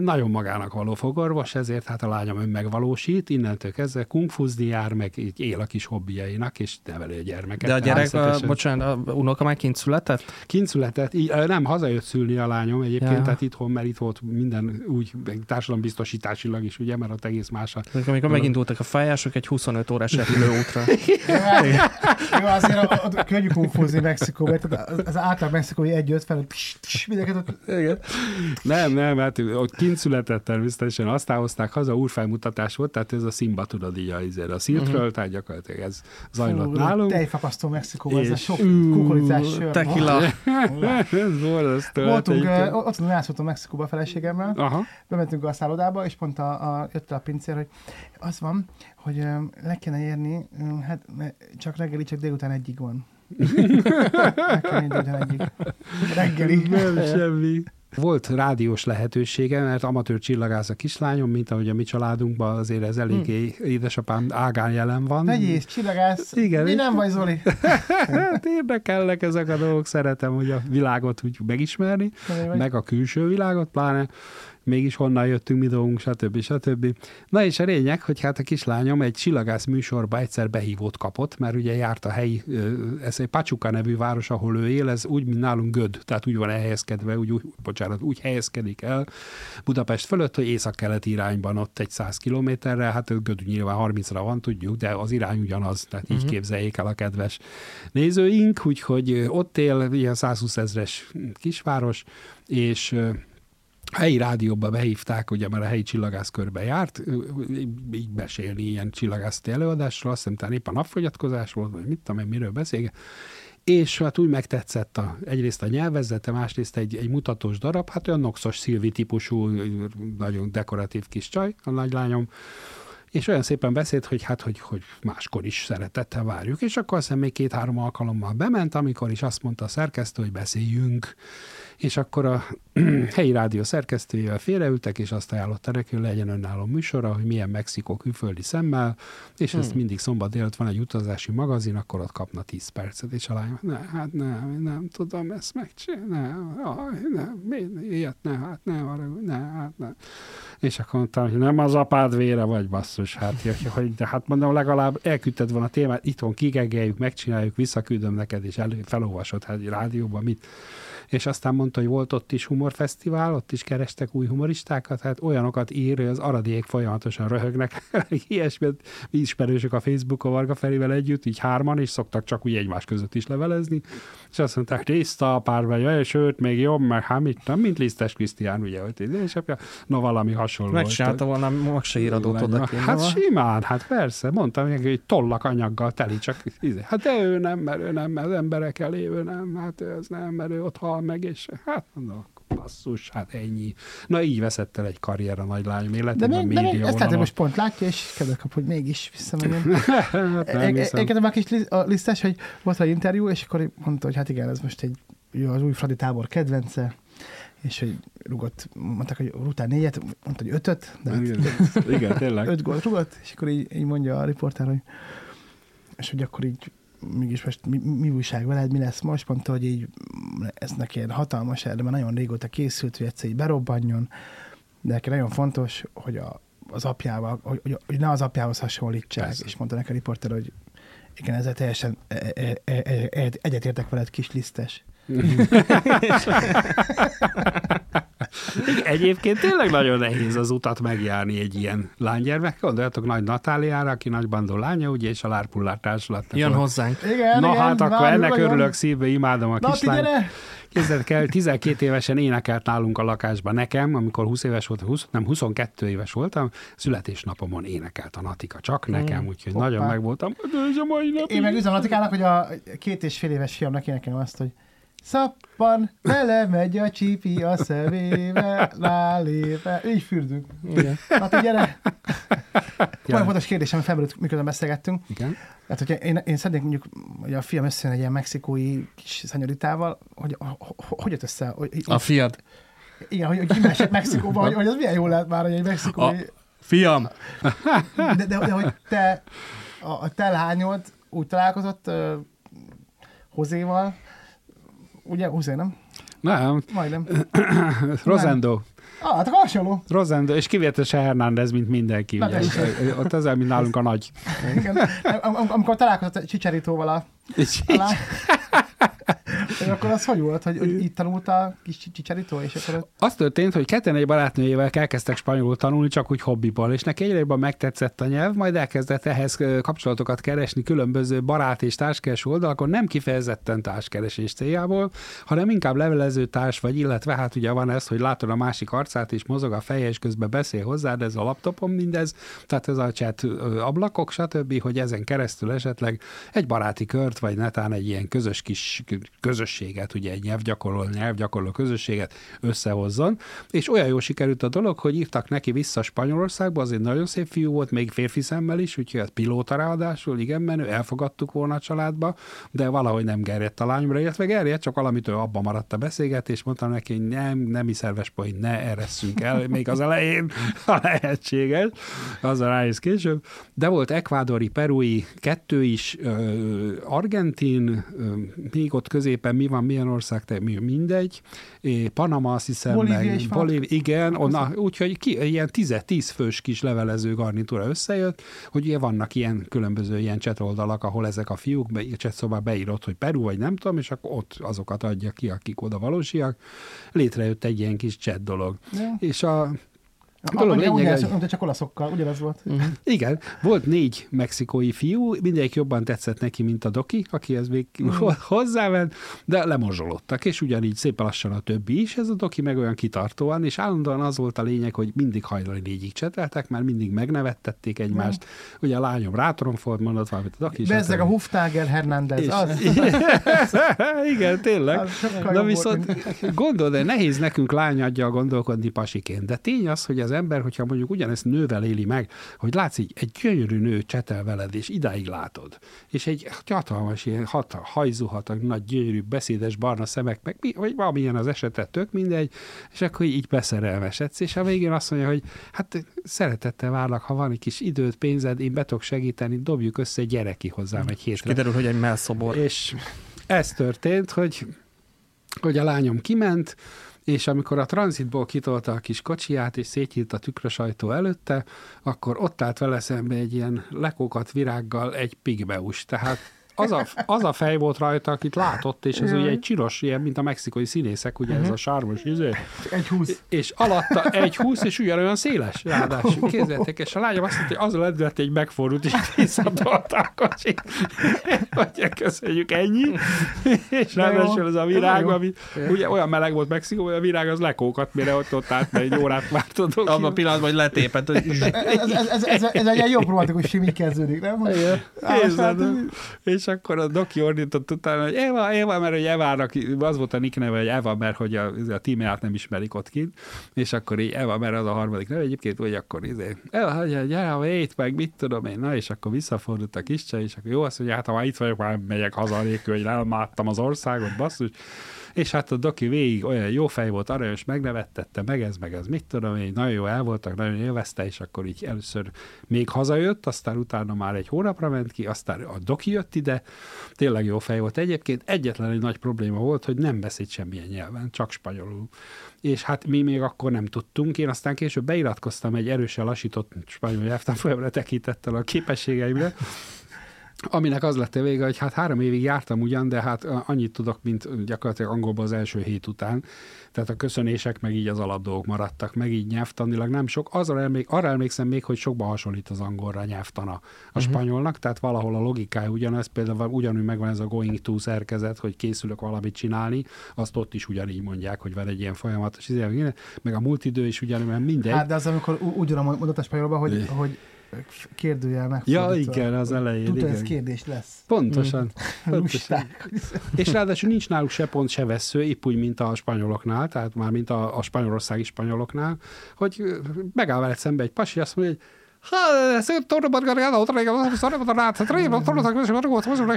nagyon magának való fogorvos, ezért hát a lányom önmegvalósít, innentől kezdve kungfuzni jár, meg így él a kis hobbijainak, és neveli a gyermeket. De a gyerek, a, bocsánat, a unoka már kint született? Kint született, így, nem, hazajött szülni a lányom egyébként, ja. Tehát itthon, mert itt volt minden úgy társadalombiztosításilag is, ugye, mert ott egész más a... Amikor megindultak a fájások, egy huszonöt órás repülő útra. Jó, azért könnyű kungfuzni Mexikóban, az általában mexikói egy ötven, mindenket Nem, nem, mert ott kint született természetesen, aztán hozták haza, úrfelmutatás volt, tehát ez a Simba, tudod, így a szírtről, uh-huh. Tehát gyakorlatilag ez zajlott Fú, nálunk. Tejfakasztó Mexikóban, ez a sok kukoricás sör. Tequila. Ez borzasztó. Voltunk, ott játszottam Mexikóban a feleségemmel, aha. Bementünk a szállodába, és pont a, a, jött a pincér, hogy az van, hogy le kéne érni, hát csak reggeli, csak délután egyig van. Le kéne érni délután egyig. Reggeli. Nem semmi. Volt rádiós lehetősége, mert amatőr csillagász a kislányom, mint ahogy a mi családunkban azért ez eléggé hmm. édesapám ágán jelen van. Megyész, csillagász, igen, mi nem vagy, Zoli? Hát érdekellek ezek a dolgok, szeretem ugye a világot úgy megismerni, meg a külső világot pláne. Mégis honnan jöttünk, mi dolgunk, stb. stb. Na és a lényeg, hogy hát a kislányom egy csillagász műsorba egyszer behívót kapott, mert ugye járt a helyi, ez egy Pachuca nevű város, ahol ő él, ez úgy, mint nálunk Göd, tehát úgy van elhelyezkedve, úgy, úgy, bocsánat, úgy helyezkedik el Budapest fölött, hogy északkeleti irányban ott egy száz kilométerre, hát ő Göd nyilván harmincra van, tudjuk, de az irány ugyanaz, tehát uh-huh. így képzeljék el a kedves nézőink, úgyhogy ott él, ilyen százhúszezres kisváros, és helyi rádióba behívták, ugye már a helyi csillagászkörbe járt, így beszélni ilyen csillagászati előadásról, azt hiszem, éppen napfogyatkozás volt, vagy mit tudom én, miről beszélge. És hát úgy megtetszett a, egyrészt a nyelvezete, másrészt egy, egy mutatós darab, hát olyan noxos Szilvi típusú, nagyon dekoratív kis csaj, a nagylányom, és olyan szépen beszélt, hogy hát, hogy, hogy máskor is szeretettel várjuk, és akkor aztán még két-három alkalommal bement, amikor is azt mondta a szerkesztő, hogy beszéljünk, és akkor a helyi rádió szerkesztőjével félreültek, és azt ajánlotta neki, hogy legyen önálló műsora, hogy milyen Mexikó külföldi szemmel, és hmm. ezt mindig szombat délután van egy utazási magazin, akkor ott kapna tíz percet, és a lányom, ne, hát nem, nem tudom ezt megcsinálni, nem, nem, nem, ilyet, ne, hát nem, arra, ne, hát nem. És akkor mondtam, hogy nem az apád vére vagy, basszus, hát, hogy, de hát mondom, legalább elküldted volna a témát, itthon kigegeljük, megcsináljuk, visszaküldöm neked, és elő, felolvasod, hát rádióban mit. És aztán mondta, hogy volt ott is humorfesztivál, ott is kerestek új humoristákat, hát olyanokat ír, hogy az aradiék folyamatosan röhögnek, ilyesmit, mi ismerősök a Facebookon Varga Ferivel együtt, így hárman, és szoktak csak úgy egymás között is levelezni, és azt mondták, tiszta a párvány, sőt, még jobb, meg hát mit, nem, mint Lisztes Krisztián, ugye, hogy édesapja, na valami hasonló. Megcsinálta volna Maksa íradót odaként. Hát simán, hát persze, mondtam, hogy tollak anyaggal teli, csak hát de ő nem, mert ő nem, mert az emberek elé, ő nem, hát ő az nem, mert ő ott hal meg, és hát na, basszus, hát ennyi. Na így veszett el egy karrier a nagylányom életében. De, még, de még ezt látod, most pont látja, és kedve kap, hogy mégis visszamegyem. Egyébként már kis Lisztes, hogy volt egy interjú, és akkor mondta, hogy hát igen, ez most egy az új Fradi tábor kedvence, és hogy rugott, mondták, hogy rúgtál négyet, mondta, hogy ötöt, de igen, hát, igen, tényleg. Öt gólt rugott, és akkor így, így mondja a riportár, hogy és hogy akkor így mégis most mi, mi újság veled, mi lesz most, mondta, hogy így ez neki ilyen hatalmas erre, mert nagyon régóta készült, hogy egyszer így berobbanjon, de neki nagyon fontos, hogy a, az apjával, hogy, hogy ne az apjához hasonlítsák, persze. És mondta neki a riporter, hogy igen, ezzel teljesen e- e- e- e- egyetértek veled, kis Lisztes. Egyébként tényleg nagyon nehéz az utat megjárni egy ilyen lánygyermek. Gondoljatok Nagy Natáliára, aki Nagybandó lánya, ugye, és a Lárpullár társulatnak. Jön hozzánk. Igen, na igen, hát akkor várj, ennek örülök jön. Szívbe, imádom a kislányt. Képzeld el, tizenkét évesen énekelt nálunk a lakásban nekem, amikor húsz éves voltam, húsz, nem, huszonkettő éves voltam, születésnapomon énekelt a Natika csak nekem, úgyhogy Hoppá. Nagyon megvoltam. Én meg üzem a Natikának, hogy a két és fél éves fiamnak énekelem azt, hogy szappan, vele megy a csipi a szemébe, lálébe. Így fürdünk. Igen. Hát, gyere! Olyan fontos kérdésem, hogy felmerült, miközben beszélgettünk. Igen. Hát, hogyha én, én szeretnék mondjuk, hogy a fiam összejön egy ilyen mexikói kis szenyoritával, hogy hogy jött össze? Hogy, a fiad? Igen, hogy, hogy imesett Mexikóba, hogy, hogy az milyen jól lát már, hogy egy mexikói... A fiam! De, de, de, de hogy te, a, a te lányod úgy találkozott uh, Hozéval, ugye, húzé, nem? Nem. Majdnem. Rosendo. Ah, hát hasonló. Rosendo, és kivétese Hernández, mint mindenki. Ugye. Ott ezzel, mint nálunk a nagy. Igen. Am- am- amikor találkozott Csicserítóval a... Csicserítóval a... akkor az hogy volt, hogy, hogy itt tanult a kis Csicserító? És akkor... Az történt, hogy ketten egy barátnőjével elkezdtek spanyolul tanulni, csak úgy hobbiból, és neki egyébként megtetszett a nyelv, majd elkezdett ehhez kapcsolatokat keresni különböző barát és társkereső oldalakon, nem kifejezetten társkeresés céljából, hanem inkább levelező társ vagy, illetve hát ugye van ez, hogy látod a másik arcát, és mozog a feje, és közben beszél hozzád, ez a laptopon mindez, tehát ez a chat ablakok, stb., hogy ezen keresztül esetleg egy baráti kört, vagy netán egy ilyen közös kis közösséget, ugye egy nyelvgyakorló, nyelvgyakorló közösséget összehozzon, és olyan jó sikerült a dolog, hogy írtak neki vissza Spanyolországba, az egy nagyon szép fiú volt, még férfi szemmel is, úgyhogy a pilóta ráadásul, igen menő, elfogadtuk volna a családba, de valahogy nem gerjedt a lányomra, illetve gerjedt, csak valamitől abba maradt a beszélgetés, mondtam neki, hogy nem, nem is szerves point, ne eresszünk el, még az elején, ha lehetséges, azzal rájössz később, de volt ekvádori, perui, kettő is, argentin, még ott középen mi van, milyen ország, te, mindegy. É, Panama, azt hiszem, Bolívia meg Bolívia, igen, úgyhogy ilyen tíz-tíz fős kis levelező garnitúra összejött, hogy ugye vannak ilyen különböző ilyen chat oldalak, ahol ezek a fiúk be, chat szobá beírott, hogy Peru, vagy nem tudom, és akkor ott azokat adja ki, akik oda valósiak. Létrejött egy ilyen kis chat dolog. Yeah. És a Ugyanaz, csak olaszokkal, ugyanaz volt. Uh-huh. Igen, volt négy mexikói fiú, mindegyik jobban tetszett neki, mint a Doki, aki ez még uh-huh. hozzáment, de lemorzsolódtak, és ugyanígy szépen lassan a többi is, ez a Doki meg olyan kitartóan, és állandóan az volt a lényeg, hogy mindig hajnali négyig cseteltek, már mindig megnevettették egymást. Uh-huh. Ugye a lányom rátromfolt, mondott valamit a Doki. Bezzeg a Huftáger Hernández. Igen, tényleg. Na viszont gondold, de nehéz nekünk lányadja gondolkodni pasiként, de tény az, hogy az ember, hogyha mondjuk ugyanezt nővel éli meg, hogy látsz így, egy gyönyörű nő csetel veled, és idáig látod. És egy hatalmas, ilyen hata, hajzuhatak, nagy, gyönyörű, beszédes, barna szemek, meg mi, vagy valamilyen az esetet, tök mindegy, és akkor így beszerelmesedsz, és a végén azt mondja, hogy hát szeretettel várlak, ha van egy kis időd, pénzed, én be tudok segíteni, dobjuk össze, gyere ki hozzám egy hétre. És kiderül, hogy egy mellszobor. És ez történt, hogy, hogy a lányom kiment, és amikor a tranzitból kitolta a kis kocsiját, és szétnyílt a tükrös ajtó előtte, akkor ott állt vele szembe egy ilyen lekókat virággal egy pigmeus. Tehát az a, az a fej volt rajta, akit látott, és ez ugye egy csinos, ilyen, mint a mexikai színészek, ugye uh-huh. ez a sármos izé. Egy húsz. És alatta egy húsz, és ugyanolyan széles ráadásul. Kézzeltek, és a lányom azt mondta, hogy az a lendület így megfordult, és visszatolta a kocsit. Ugye, köszönjük, ennyi. És ráadásul az a virág, ami ugye olyan meleg volt Mexikó, hogy a virág az lekókat, mire ott ott állt, mert egy órát vártodok. Abban a pillanatban, hogy letépett. Hogy... Ez, ez, ez, ez, ez egy jobb romantikus simi kezdődik, nem? Igen. És és akkor a Doki ordított utána, hogy Éva, Éva, mert hogy Evának, az volt a nick neve, hogy Eva, mert hogy a, a tímját nem ismerik ott kint, és akkor így Eva, mert az a harmadik neve, egyébként, hogy akkor izé, Eva, gyere, vét, meg mit tudom én, na, és akkor visszafordult a kiscsaj, és akkor jó, azt mondja, hát ha már itt vagyok, már megyek haza nélkül, hogy elmáttam az országot, basszus, és hát a doki végig olyan jó fej volt, aranyos, megnevettette, meg ez, meg ez, mit tudom én, nagyon jó el voltak, nagyon élvezte, és akkor így először még hazajött, aztán utána már egy hónapra ment ki, aztán a doki jött ide, tényleg jó fej volt. Egyébként egyetlen egy nagy probléma volt, hogy nem beszélt semmilyen nyelven, csak spanyolul. És hát mi még akkor nem tudtunk, én aztán később beiratkoztam egy erősen lassított spanyol nyelvtanfolyamra tekintettel a képességeimre, aminek az lett a vége, hogy hát három évig jártam ugyan, de hát annyit tudok, mint gyakorlatilag angolban az első hét után. Tehát a köszönések, meg így az alapdolgok maradtak, meg így nyelvtanilag nem sok. Azra emlék, arra emlékszem még, hogy sokban hasonlít az angolra a nyelvtana a uh-huh. spanyolnak, tehát valahol a logikája ugyanaz, például ugyanúgy megvan ez a going to szerkezet, hogy készülök valamit csinálni, azt ott is ugyanígy mondják, hogy van egy ilyen folyamatos izé, meg a multidő is ugyanúgy, mert mindegy. Hát de az, amikor ugyanúgy mondott a spanyolban, hogy, de... hogy kérdőjel megfordítva. Ja, igen, az elején. Tudod, ez kérdés lesz. Pontosan. pontosan. És ráadásul nincs náluk se pont, se vesző, épp úgy, mint a spanyoloknál, tehát már mint a, a spanyolországi spanyoloknál, hogy megáll veled szembe egy pasi, azt mondja, hogy és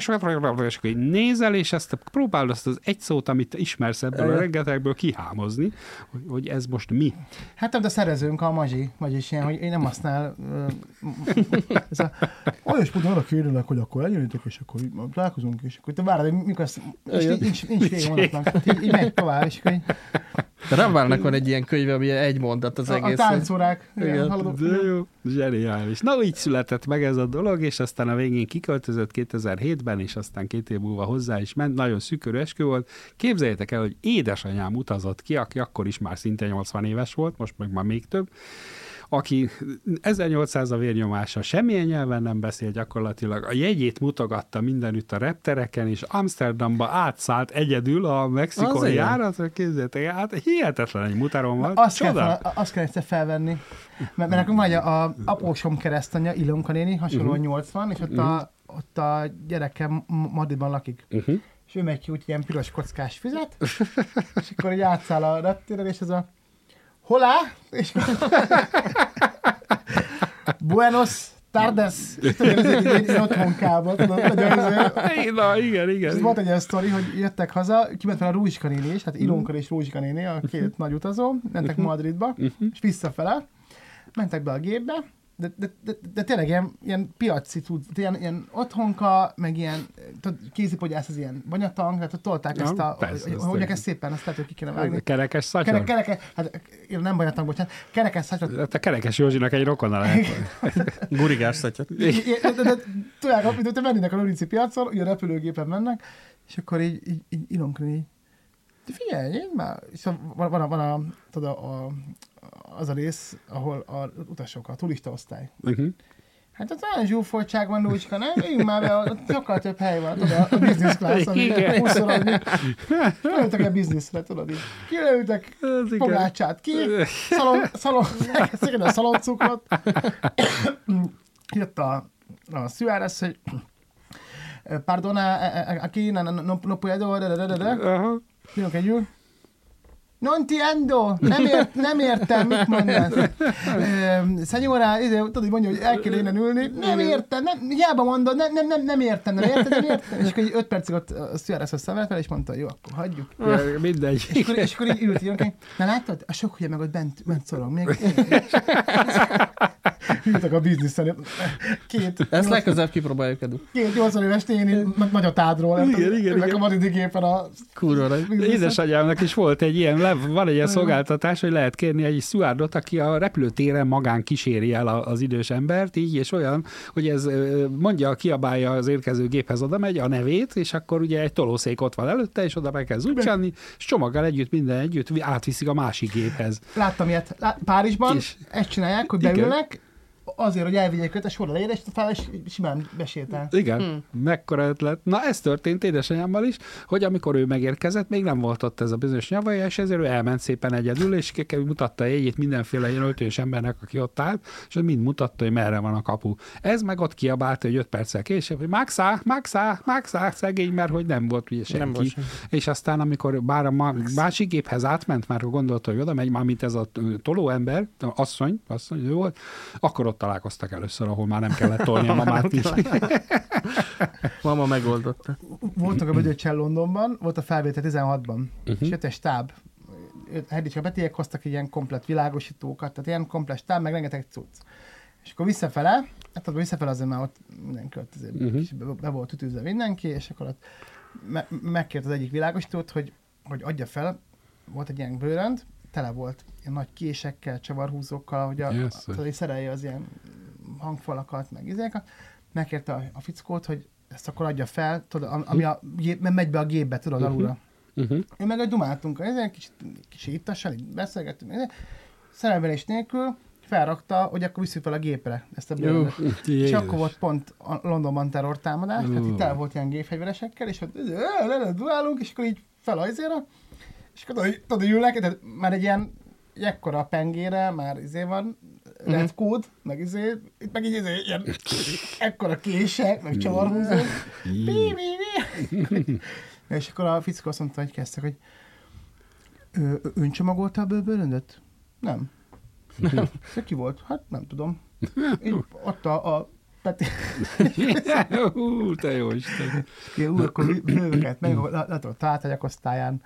akkor nézel, és ezt próbáld azt az egy szót, amit ismersz ebből a rengetegből kihámozni, hogy ez most mi. Hát, de szerezünk a mazsi, vagyis ilyen, hogy én nem használ. Olyas módon arra kérlek, hogy akkor eljönjétek, és akkor találkozunk, és akkor te várjad, hogy mikor ezt nincs vége mondatnak. Így megy tovább, és akkor de Ramvárnak van egy ilyen könyve, ami egy mondat az a, egész. A táncórák. De jó, zseniális. Na, így született meg ez a dolog, és aztán a végén kiköltözött kétezer-hétben, és aztán két év múlva hozzá is ment. Nagyon szükörű eskü volt. Képzeljétek el, hogy édesanyám utazott ki, aki akkor is már szinte nyolcvan éves volt, most meg már még több, aki ezernyolcszáz a vérnyomása, semmilyen nyelven nem beszél gyakorlatilag, a jegyét mutogatta mindenütt a reptereken, és Amsterdamba átszállt egyedül a mexikói járatra, képzeljétek, hát hihetetlen egy mutarom volt. Azt kell, fel, azt kell egyszer felvenni, mert akkor majd a apósom keresztanyja, Ilonka néni, hasonlóan uh-huh. nyolcvan, és ott, uh-huh. a, ott a gyerekem Madridban lakik. Uh-huh. És ő megy ki úgy ilyen piros kockás füzet, és akkor így átszáll a reptéren, és ez a Hola! És... Buenos tardes! Én otthonkában, tudod? Na, igen, igen. Ez volt egy olyan sztori, hogy jöttek haza, kiment fel a Rózsika néni is, hát Ilonka és Rózsika néni, a két nagy utazó, mentek Madridba, és visszafele, mentek be a gépbe, de, de, de, de tényleg ilyen, ilyen piaci, tud, ilyen, ilyen otthonka, meg ilyen kézipogyász az ilyen banyatank, tehát tolták ja, ezt a... Hogy ezt szépen, azt lehet, hogy ki kéne vágni. Kerekes szatyor? Kere, kereke, hát nem banyatank, bocsánat. Kerekes szatyor. Hát a Kerekes Józsinak egy rokona lehet. Gurigás szatyor. Tudják, mint mennének a Lőrinci piacon, ugye repülőgépen mennek, és akkor így, így, így ilonkni. De figyelj, én már... Van, van, a, van a, tudod, a, a az a rész, ahol a utasok, a turista osztály. Uh-huh. Hát ott olyan zsúfoltság van, Lúcska, nem? Éljünk már be, a, sokkal több hely van, tudod, a business class, ami húszszor adni. Fölültek a businessre, tudod így. Kilőültek pogácsát ki, szalon, szalon, elkezdtek a szaloncukrot. Jött a, a szüáresz, hogy pardona, aki, no, no, no puedo, de, de, de, de. Uh-huh. Jönök együl. No entiendo, nem, ért, nem értem, mit mondasz. Señora, tudod, hogy mondja, hogy el kell innen ülni. Nem értem, nem, hiába mondod, nem, nem, nem, nem értem, nem értem, nem értem. És akkor így öt percig ott a szüjárászhoz szemelt fel, és mondta, jó, akkor hagyjuk. Ja, mindegy. És akkor, és akkor így ült, így, na látod, a sok hülye meg ott bent, bent szorong. Még... Hűltek a bizniszen. Két, ezt legközelebb kipróbáljuk, Edu. Két nyolcvan éves téni, nagy a tádról. Igen, igen, igen. A maridi gépen a... Kurva, édesanyámnak is volt egy ilyen, van egy ilyen szolgáltatás, hogy lehet kérni egy szuárdot, aki a repülőtéren magán kíséri el az idős embert, így és olyan, hogy ez mondja, kiabálja az érkező géphez, oda megy a nevét, és akkor ugye egy tolószék ott van előtte, és oda meg kell zuccanni, és csomaggal együtt, minden együtt átviszik a másik géphez. Láttam ilyet Lá- Párizsban, és... ezt csinálják, hogy beülnek, azért, hogy elvigyék őt a sor elejére, és fel is simán besétál. Igen, hmm. mekkora ötlet. Na, ez történt édesanyámmal is, hogy amikor ő megérkezett, még nem volt ott ez a bizonyos nyavaja, és ezért ő elment szépen egyedül, és mutatta a jegyét mindenféle ilyen öltős embernek, aki ott állt, és mind mutatta, hogy merre van a kapu. Ez meg ott kiabált, hogy öt perccel később, hogy Maksa, Maksa, Maksa, szegény, mert hogy nem volt ugye senki. Nem volt senki. És aztán, amikor bár a másik géphez átment, már gondolta, hogy oda megy, már mint ez a tolóember, asszony, asszony, ő volt, akkor ott találkoztak először, ahol már nem kellett tolni a mamát is. Mama megoldotta. Voltak a Bödöcsen Londonban, volt a felvétel tizenhatban, uh-huh. és jött egy stáb. Herdicska Petiek hoztak ilyen komplet világosítókat, tehát ilyen komplet stáb, meg rengeteg cucc. És akkor visszafele, hát akkor visszafele azért már ott mindenki ott azért uh-huh. be volt ütőzve mindenki, és akkor ott me- megkért az egyik világosítót, hogy, hogy adja fel, volt egy ilyen bőrönd, tele volt ilyen nagy késekkel, csavarhúzókkal, hogy a, yes, a, szerelje az ilyen hangfalakat, meg izékat. Megkérte a, a fickót, hogy ezt akkor adja fel, tudod, ami a, a, megy be a gépbe, tudod, uh-huh. alulra. Uh-huh. Én meg, hogy dumáltunk, ezért kicsit, kicsit ittassal, így beszélgettünk, szerelvelés nélkül felrakta, hogy akkor viszük fel a gépre ezt a bőröndet. És akkor volt pont a Londonban terrortámadás, uh. tehát itt el volt ilyen gépfegyveresekkel, és ott dumálunk, és akkor így fel ajzéra, és akkor tudod, ülnek, tehát már egy ilyen ekkora pengére már izé van, mm-hmm. retkód, meg izé, itt meg így izé, ilyen ekkora kések, meg csavarhúzó, és akkor a fickó azt mondta, hogy kezdtek, hogy ön csomagolta a bőröndöt? Nem. Nem. Ez ki volt? Hát nem tudom. Így adta a Peti. Hú, te jó Isten. Úr, akkor bővöket meg, látott a hátagyakosztályán.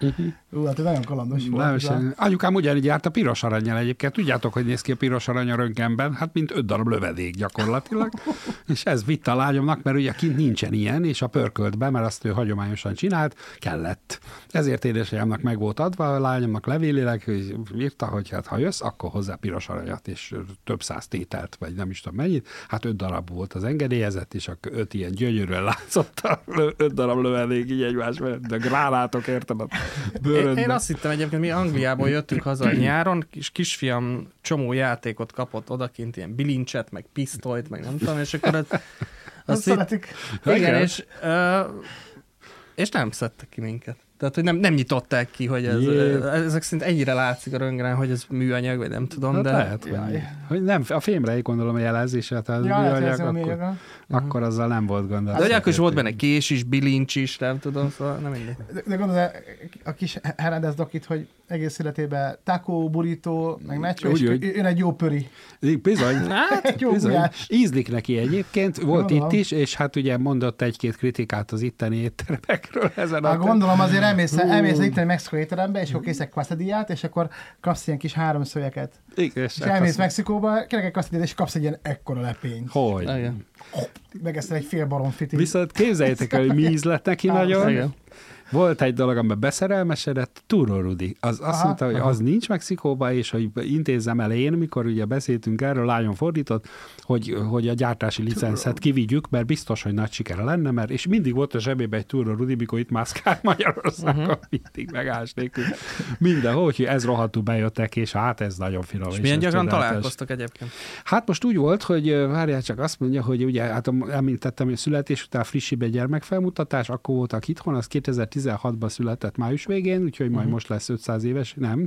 Úr, hát nagyon kalandos volt. Anyukám ugyanígy járt a piros arannyal egyébként. Tudjátok, hogy néz ki a piros arany a röntgenben? Hát mint öt darab lövedék gyakorlatilag. És ez vitt a lányomnak, mert ugye kint nincsen ilyen, és a pörköltben, mert azt ő hagyományosan csinált, kellett. Ezért édesanyámnak meg volt adva, a lányomnak levélileg, hogy írta, hogy hát ha jössz, akkor hozzá piros aranyat, és több száz tételt, vagy nem is tudom mennyit. Hát öt darab volt az engedélyezett, és akkor öt ilyen gyönyörűen látszott a lö- öt darab lövedék így egymás mellett, de gránátok, érted, a bőröndben. Én, én azt hittem egyébként, mi Angliából jöttünk haza nyáron, és kisfiam csomó játékot kapott odakint, ilyen bilincset, meg pisztolyt, meg nem tudom, és akkor az, azt szeretik. Igen, és, ö, és nem szedtek ki minket. Tehát, hogy nem, nem nyitották ki, hogy ez, ezek szerint ennyire látszik a röntgenen, hogy ez műanyag, vagy nem tudom, hát de... Lehet, hogy, hogy nem, a fémre gondolom a jelezése, tehát ja, műanyag, akkor, műanyag. Akkor azzal nem volt gond. De hogy akkor is volt benne kés is, bilincs is, nem tudom, szóval nem mindegy. De, de gondolod, a kis Hernández dokit, hogy egész életében takó, burító, meg nacho, és jön egy jó pöri. Bizony. Hát, jó bizony. Ízlik neki egyébként, volt gondolom. Itt is, és hát ugye mondott egy-két kritikát az itteni éttermekről ezen a... Gondolom azért elmész, elmész az itteni mexikó étterembe, és akkor készek quesadillát, és akkor kapsz ilyen kis háromszölyeket. És elmész Mexikóba, kérek egy quesadillát, és kapsz egy ilyen ekkora lepényt. Hogy? Megesztel egy fél baromfitit. Viszont képzeljétek el, hogy mi ízlett neki nagyon. Volt egy dolog, amiben beszerelmesedett, Túró Rudi. Az azt aha, mondta, hogy aha. az nincs Mexikóban, és hogy intézzem el én, mikor ugye beszéltünk erről, lányom fordított, hogy, hogy a gyártási licenszet kivigyük, mert biztos, hogy nagy sikere lenne, mert és mindig volt a zsebébe egy Túró Rudi, mikor itt mászkál Magyarországon, uh-huh. mindig megállás nélkül. Mindenhol, hogy ez rohadtul bejöttek, és hát ez nagyon finom. És, és milyen gyakran találkoztak egyébként? Hát most úgy volt, hogy várjál csak azt mondja, hogy ugye, hát említettem, hogy születés után frissibb egy gyermekfelmutatás, akkor voltak itthon, az kétezer-tizenhatban született május végén, úgyhogy majd uh-huh. most lesz ötszáz éves, nem,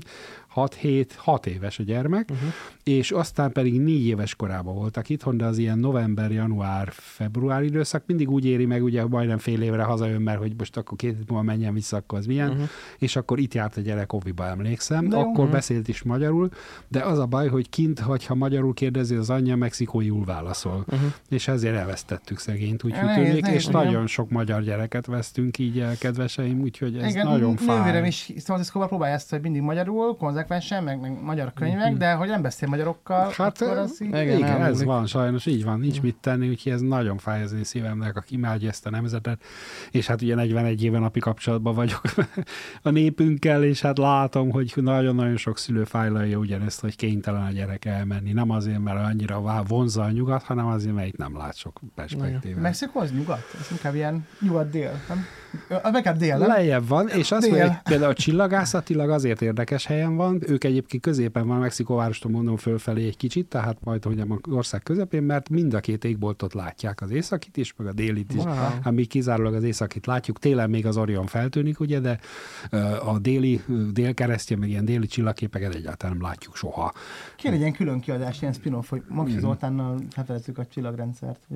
hat-hét, hat éves a gyermek, uh-huh. és aztán pedig négy éves korában voltak itthon, de az ilyen november, január, február időszak mindig úgy éri meg, ugye majdnem fél évre hazajön, mert hogy most akkor két hét múlva menjen vissza, akkor az milyen, uh-huh. és akkor itt járt a gyerek Hofiba, emlékszem, de akkor uh-huh. beszélt is magyarul, de az a baj, hogy kint, hogyha magyarul kérdezi az anyja, mexikóiul válaszol, uh-huh. és ezért elvesztettük szegényt, úgy tűnik, és nagyon nem. sok magyar gyereket vesztünk így, kedves. Úgyhogy ez igen, nagyon fáj. Nővérem is Szoltiszkóval próbálja ezt, hogy mindig magyarul, konzekvensen, meg, meg magyar könyvek, mm-hmm. de hogy nem beszél magyarokkal, hát, akkor az így... Igen, igen ez működik. Van, sajnos így van, nincs mm. mit tenni, úgyhogy ez nagyon fáj az én szívemnek, aki imádja ezt a nemzetet, és hát ugye negyvenegy éve napi kapcsolatban vagyok a népünkkel, és hát látom, hogy nagyon-nagyon sok szülő fájlalja ugyanezt, hogy kénytelen a gyerek elmenni. Nem azért, mert annyira vonzza a nyugat, hanem azért, mert itt nem lát sok perspektívát. Mexikó az nyugat? Ez inkább ilyen nyugat-dél, nem? Dél, lejjebb van, és azt mondja, hogy például a csillagászatilag azért érdekes helyen van, ők egyébként középen van, Mexikóvárostól mondom fölfelé egy kicsit, tehát majd, hogy a ország közepén, mert mind a két égboltot látják, az északit is, meg a délit is. Wow. Hát mi kizárólag az északit látjuk, télen még az Orion feltűnik, ugye, de a déli, délkeresztje, meg ilyen déli csillagképeket egyáltalán nem látjuk soha. Kéne egy ilyen külön kiadás, ilyen spin-off, hogy Maksa Zoltánnal hetelezzük a csillagrendszert.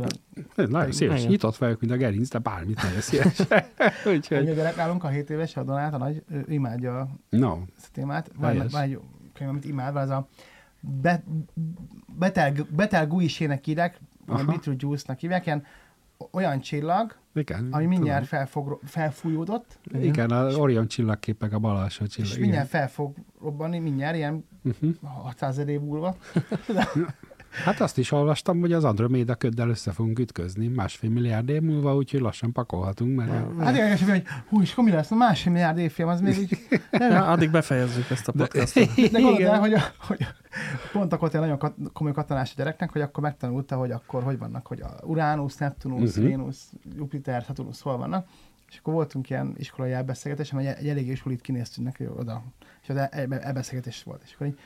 Nagyon szíves, nyitott vagyok, mint a gerinc, de bármit nagyon szíves. Úgyhogy... A gyerek nálunk, a hét éves, a Donát, a nagy, imádja no. ezt a témát. Van, van egy könyv, amit imád, van ez a be, betel, betel guisének hívják, beetroot juice-nak hívják, ilyen olyan csillag, igen, ami mindjárt felfog, felfújódott. Igen, igen, az Orion csillagkép meg a bal alsó csillag. És igen, mindjárt fel fog robbanni, mindjárt ilyen uh-huh. hatszázezer év múlva. Hát azt is olvastam, hogy az Androméda köddel össze fogunk ütközni másfél milliárd év múlva, úgyhogy lassan pakolhatunk. Mert... Hát igen, hogy hú, és akkor mi lesz? Másfél milliárd évfilm, az még úgy... Na, addig befejezzük ezt a podcastot. De, de gondolod el, hogy, a, hogy pont akkor tényleg nagyon komoly katonás a gyereknek, hogy akkor megtanulta, hogy akkor hogy vannak, hogy a Uránusz, Neptunusz, uh-huh. Vénusz, Jupiter, Saturnus hol vannak. És akkor voltunk ilyen iskolai elbeszélgetés, amely egy eléggé sulit kinéztünk neki oda. És az elbeszélgetés volt. És akkor így,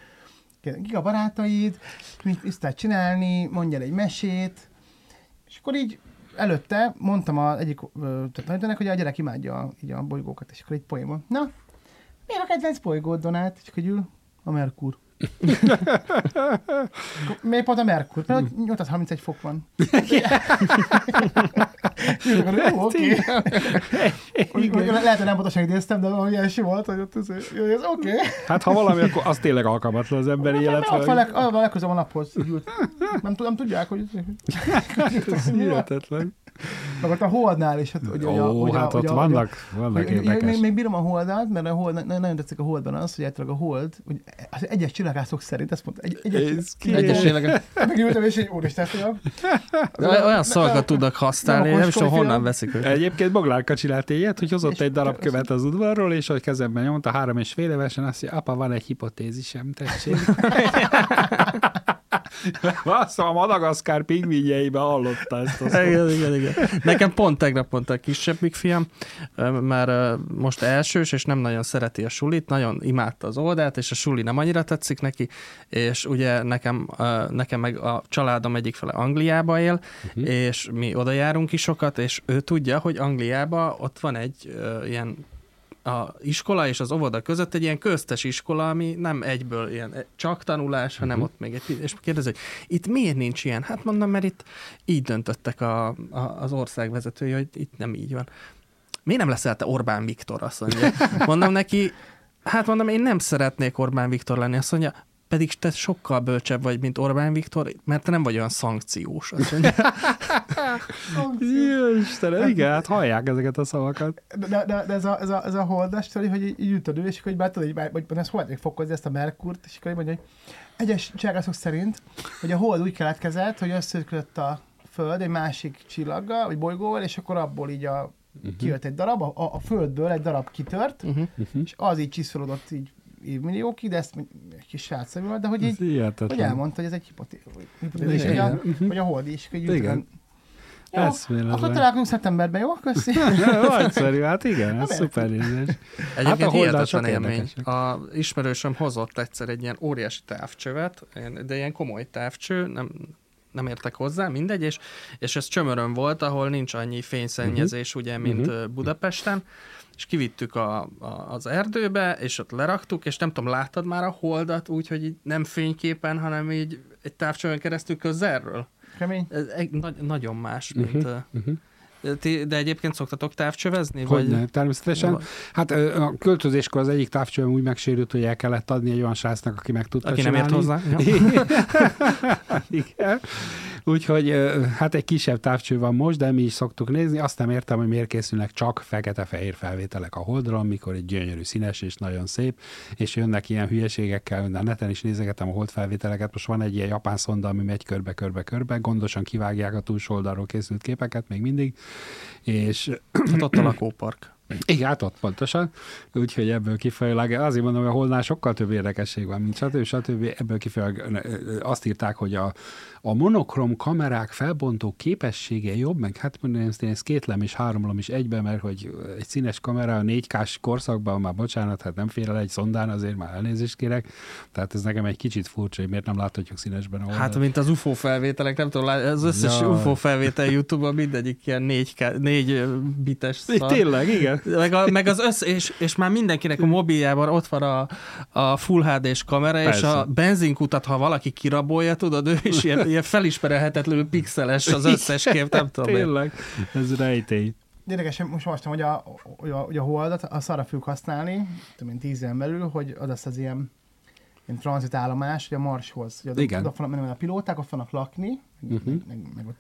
kik a barátaid, mit isztál csinálni, mondj el egy mesét. És akkor így előtte mondtam az egyik tanítónak, hogy a gyerek imádja így a bolygókat, és akkor egy poémon. Na, miért a kedvenc bolygód, Donát? És akkor ül a Merkur. Miért pont a Merkur? Mert nyolcszázharmincegy fok van. Jó, oké. Lehet, hogy nem pontosan idéztem, de valami ilyesmi volt, hogy ott ez oké. Hát ha valami, akkor az tényleg alkalmatlan az emberi életben. Ott legközel a naphoz. Nem tudják, hogy... Hihetetlen. Meg ott a Holdnál is. Ó, hát ott vannak érdekes. Még bírom a Holdnál, mert nagyon tetszik a Holdban az, hogy a Hold, az egyes csillagászok szerint, ezt mondta, egy, egyes csillagászok. Megültem, és egy úristen tudom. Olyan szavakat tudnak használni, nem is tudom, honnan veszik őket. Egyébként Boglárka csinált ilyet, hogy hozott egy darab követ az udvarról, és a kezemben nyomta három és fél évesen, azt mondja, apa, van egy hipotézisem, tessék. Azt a Madagaszkár pingvinjeibe hallotta ezt a szót. Igen, igen, igen. Nekem pont tegnap mondta a kisebbik fiam, már most elsős, és nem nagyon szereti a sulit, nagyon imádta az oldát, és a suli nem annyira tetszik neki, és ugye nekem, nekem meg a családom egyik fele Angliába él, uh-huh. és mi oda járunk is sokat, és ő tudja, hogy Angliába ott van egy uh, ilyen a iskola és az óvoda között egy ilyen köztes iskola, ami nem egyből ilyen csak tanulás, hanem uh-huh. ott még egy... És kérdezi, hogy itt miért nincs ilyen? Hát mondom, mert itt így döntöttek a, a, az országvezetői, hogy itt nem így van. Miért nem leszel te Orbán Viktor? Azt mondja. Mondom neki, hát mondom, én nem szeretnék Orbán Viktor lenni. Azt mondja, pedig te sokkal bölcsebb vagy, mint Orbán Viktor, mert te nem vagy olyan szankciós. Istenem, igen, hát hallják ezeket a szavakat. De, de, de ez, a, ez, a, ez a holdas történet, hogy így jutod ő, és akkor bár tudod, hogy ezt hol tudják fokozni, ezt a Merkurt, és akkor mondja, hogy egyes csillagászok szerint, hogy a hold úgy keletkezett, hogy összeütközött a Föld egy másik csillaggal, vagy bolygóval, és akkor abból így a, uh-huh. kijött egy darab, a, a Földből egy darab kitört, uh-huh. és az így csiszolódott így, évmilliókig, de ezt egy kis srácszemű volt, de hogy így, hogy elmondta, hogy ez egy hipotézis, hogy a, a hold is. Hogy igen. Jó, akkor találkozunk szeptemberben, jó? Köszi. Nagyszerű, hát igen, ez szuper érzés. Egyébként hát hihetetlen élmény. A ismerősöm hozott egyszer egy ilyen óriási távcsövet, de ilyen komoly távcső, nem... nem értek hozzá, mindegy, és, és ez Csömörön volt, ahol nincs annyi fényszennyezés, uh-huh. ugye, mint uh-huh. Budapesten, és kivittük a, a, az erdőbe, és ott leraktuk, és nem tudom, láttad már a holdat úgy, hogy így nem fényképen, hanem így egy távcsövön keresztül közelről? Kemény. Ez egy, na- nagyon más, mint... Uh-huh. Uh-huh. De egyébként szoktatok távcsövezni? Hogyne, vagy... természetesen. Vagy. Hát a költözéskor az egyik távcsövem úgy megsérült, hogy el kellett adni egy olyan srácnak, aki meg tudta aki csinálni. Aki nem ért hozzá. Igen. Úgyhogy hát egy kisebb távcső van most, de mi is szoktuk nézni. Azt nem értem, hogy miért készülnek csak fekete-fehér felvételek a holdra, amikor egy gyönyörű színes és nagyon szép, és jönnek ilyen hülyeségekkel, de neten is nézegetem a hold felvételeket. Most van egy ilyen japán szonda, ami megy körbe-körbe-körbe, gondosan kivágják a túlsoldalról készült képeket még mindig, és hát ott a lakópark. Igen, hát ott pontosan. Úgyhogy ebből kifolyólag, azért mondom, hogy a holdnál sokkal több érdekesség van, mint stb. stb. Ebből kifolyólag azt írták, hogy a, a monokrom kamerák felbontó képessége jobb, meg hát mondom, én ezt kétlem és háromlom is egyben, mert hogy egy színes kamera a négy kás korszakban, már bocsánat, hát nem fér el egy szondán, azért már elnézést kérek. Tehát ez nekem egy kicsit furcsa, hogy miért nem láthatjuk színesben a holdnál. Hát, mint az u f o felvételek, nem tudom, az összes ja. u f o felvétel YouTube-on mindegyik ilyen négy bites szar. Tényleg, igen. Meg, a, meg az össz, és, és már mindenkinek a mobiljában ott van a, a Full há dés kamera, persze. És a benzinkutat, ha valaki kirabolja, tudod, ő is ilyen, ilyen felismerhetetlenül pixeles az összes kép, nem tudom. Tényleg, ez rejtély. Érdekesen most olvastam, hogy a, hogy a, hogy a holdat azt arra fogjuk használni, tudom én tíz éven belül, hogy az azt az ilyen ilyen tranzitállomás, ugye a Marshoz. Ugye igen. Ott vannak a pilóták, ott vannak lakni, uh-huh. meg, meg, meg ott,